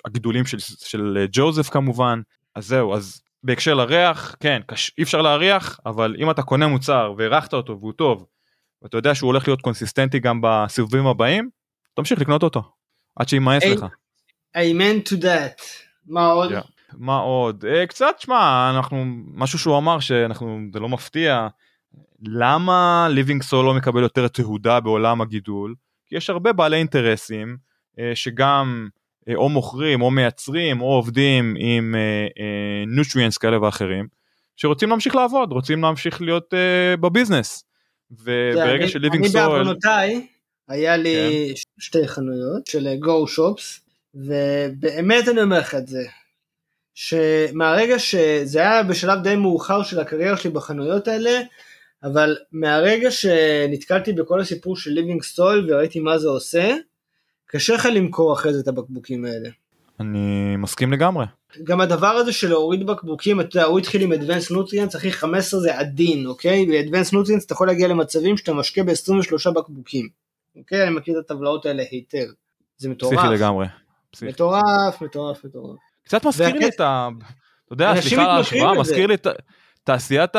הגדולים של ג'וזף כמובן, אז זהו, אז בהקשר לריח, כן, אי אפשר להריח, אבל אם אתה קונה מוצר והרחת אותו והוא טוב, ואתה יודע שהוא הולך להיות קונסיסטנטי גם בסיבובים הבאים, תמשיך לקנות אותו, עד שימאס לך. Amen to that. מה עוד? מה עוד? קצת, שמע, משהו שהוא אמר זה לא מפתיע, למה Living Soil לא מקבל יותר תהודה בעולם הגידול? כי יש הרבה בעלי אינטרסים שגם או מוכרים או מייצרים או עובדים עם nutrients כאלה ואחרים, שרוצים להמשיך לעבוד, רוצים להמשיך להיות בביזנס. וברגע של Living Soil... אני בעבונותיי, היה לי שתי חנויות של Go Shops, ובאמת אני אומר לך את זה, שמהרגע שזה היה בשלב די מאוחר של הקריירה שלי בחנויות האלה, אבל מהרגע שנתקלתי בכל הסיפור של Living Soil וראיתי מה זה עושה, קשה לך למכור אחרי זה את הבקבוקים האלה. אני מסכים לגמרי. גם הדבר הזה של להוריד בקבוקים, אתה יודע, הוא התחיל עם Advanced Nutrients, אחי 15 זה עדין, אוקיי? ב-Advanced Nutrients אתה יכול להגיע למצבים שאתה משקה ב-23 בקבוקים, אוקיי? אני מכיר את הטבלאות האלה היטב. זה מטורף. פסיכי לגמרי. פסיכי. מטורף, מטורף, מטורף. קצת מזכיר לי את ה... אתה יודע, סליחה על ההשוואה, מזכיר לי את תעשיית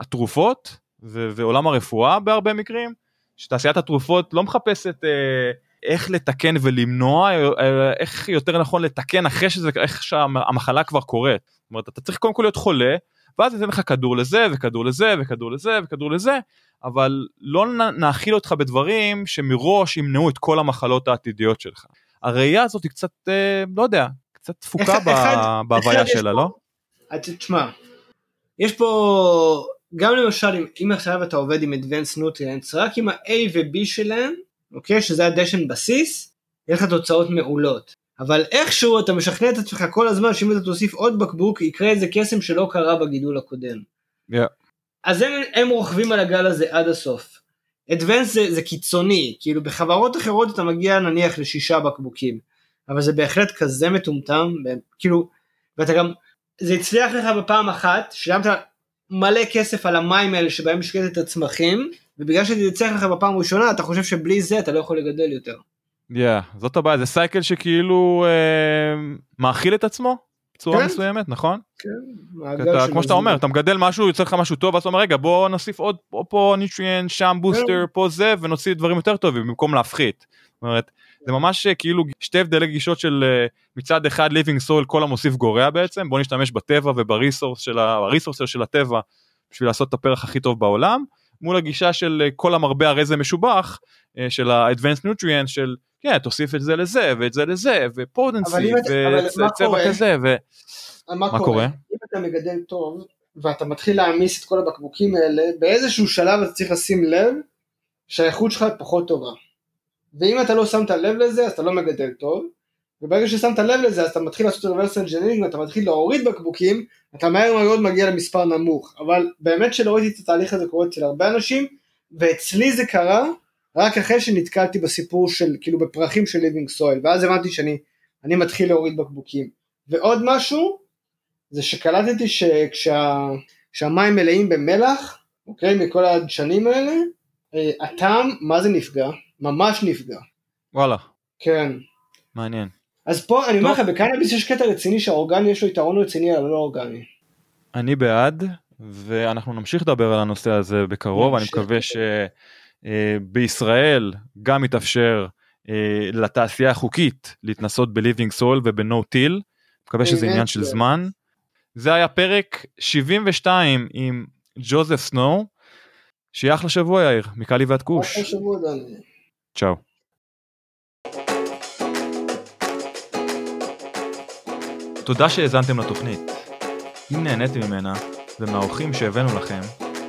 התרופות ועולם הרפואה בהרבה מקרים, שתעשיית התרופות לא מחפשת איך לתקן ולמנוע, איך יותר נכון לתקן אחרי שזה, איך שהמחלה כבר קורית. זאת אומרת, אתה צריך קודם כל להיות חולה, ואז ניתן לך כדור לזה, וכדור לזה, וכדור לזה, וכדור לזה, אבל לא נאכיל אותך בדברים שמראש ימנעו את כל המחלות העתידיות שלך. הראייה הזאת היא קצת, לא יודע, קצת תפוקה בהוויה שלה, לא? תשמע, יש פה, גם למשל, אם עכשיו אתה עובד עם Advanced Nutrients, רק עם ה-A ו-B שלהם, אוקיי, שזה הדשן בסיס, יש לך תוצאות מעולות. אבל איכשהו אתה משכנע את עצמך כל הזמן, שאם אתה תוסיף עוד בקבוק, יקרה איזה קסם שלא קרה בגידול הקודם. אז הם רוכבים על הגל הזה עד הסוף. Advanced זה קיצוני, כאילו בחברות אחרות אתה מגיע נניח ל6 בקבוקים, אבל זה בהחלט כזה מטומטם, כאילו, ואתה גם, זה הצליח לך בפעם אחת, שילמת מלא כסף על המים האלה שבהם משקטת את הצמחים, ובגלל שזה יצליח לך בפעם ראשונה, אתה חושב שבלי זה אתה לא יכול לגדל יותר. זאת הבעיה, זה סייקל שכאילו מאכיל את עצמו, בצורה מסוימת, נכון? כן. כמו שאתה אומר, אתה מגדל משהו, יוצא לך משהו טוב, אז אתה אומר, רגע, בוא נוסיף עוד פה ניטריאנט, שם בוסטר, פה זה, ונוציא דברים יותר טובים, במקום להפחית. זאת אומרת, זה ממש כאילו שתי הבדלי גישות של מצד אחד, ליבינג סויל, כל המוסיף גורע בעצם, בוא נשתמש בטבע ובריסורס של הטבע, בשביל לעשות את הפרח הכי טוב בעולם, מול הגישה של כל המרבה הרי זה משובח, של ה-advanced nutrient, של, כן, תוסיף את זה לזה, ואת זה לזה, ופורדנסי, וצבע כזה, מה קורה? אם אתה מגדל טוב, ואתה מתחיל להעמיס את כל הבקבוקים האלה, באיזשהו שלב אתה צריך לשים לב, שהאיכות שלך פחות טובה. ואם אתה לא שמת לב לזה, אז אתה לא מגדל טוב, וברגע ששמת לב לזה, אז אתה מתחיל לעשות reverse engineering, ואתה מתחיל להוריד בקבוקים, אתה מהר מאוד מגיע למספר נמוך, אבל באמת שלהוריד את התהליך הזה קורה אצל הרבה אנשים, ואצלי זה קרה, רק אחרי שנתקלתי בסיפור של, כאילו בפרחים של ליבינג סויל, ואז הבנתי שאני מתחיל להוריד בקבוקים, ועוד משהו, זה שקלטתי שכשהמים מלאים במלח, אוקיי, מכל הדשנים האלה, הטעם, מה זה נפגע? ממש נפגע. וואלה. כן. מעניין. אז פה אני אומר לך, בקנאביס יש קטע רציני שהאורגני יש לו יתרון רציני על הלא אורגני. אני בעד, ואנחנו נמשיך לדבר על הנושא הזה בקרוב, אני מקווה שבישראל גם יתאפשר לתעשייה החוקית להתנסות בליבינג סויל ובנו טיל, מקווה שזה עניין של זמן. זה היה פרק 72 עם ג'וזף סנואו, שיהיה אחלה שבוע יאיר, מקלי ועד קוש. אחלה שבוע דני. צ'או. תודה שהאזנתם לתוכנית. אם נהניתם ממנה ומהאורחים שהבאנו לכם,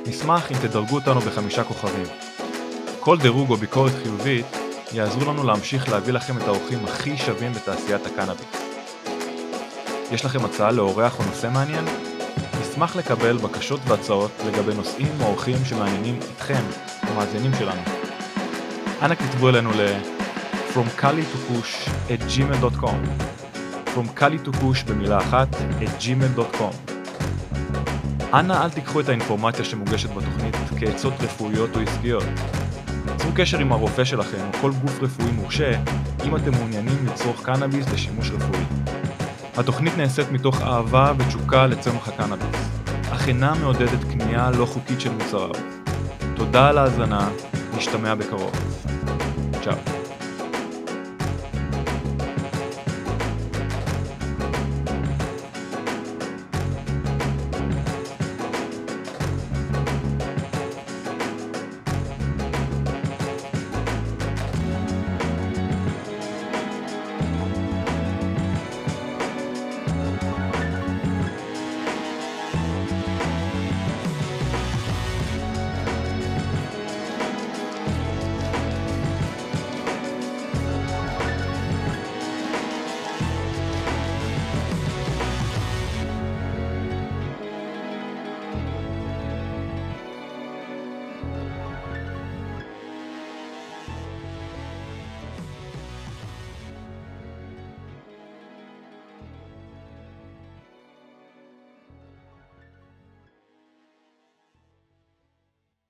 נשמח אם תדרגו אותנו ב5 כוכבים. כל דירוג או ביקורת חיובית יעזרו לנו להמשיך להביא לכם את האורחים הכי שווים בתעשיית הקנאביס. יש לכם הצעה לאורח או נושא מעניין? נשמח לקבל בקשות והצעות לגבי נושאים או אורחים שמעניינים אתכם, המאזינים שלנו. אנא כתבו אלינו ל-fromcali2push@gmail.com fromcali2push @gmail.com. אנא אל תיקחו את האינפורמציה שמוגשת בתוכנית כעצות רפואיות או עסקיות. צרו קשר עם הרופא שלכם או כל גוף רפואי מורשה אם אתם מעוניינים לצרוך קנאביס לשימוש רפואי. התוכנית נעשית מתוך אהבה ותשוקה לצמח הקנאביס, אך אינה מעודדת קנייה לא חוקית של מוצריו. תודה על ההאזנה, נשתמע בקרוב. צ'או.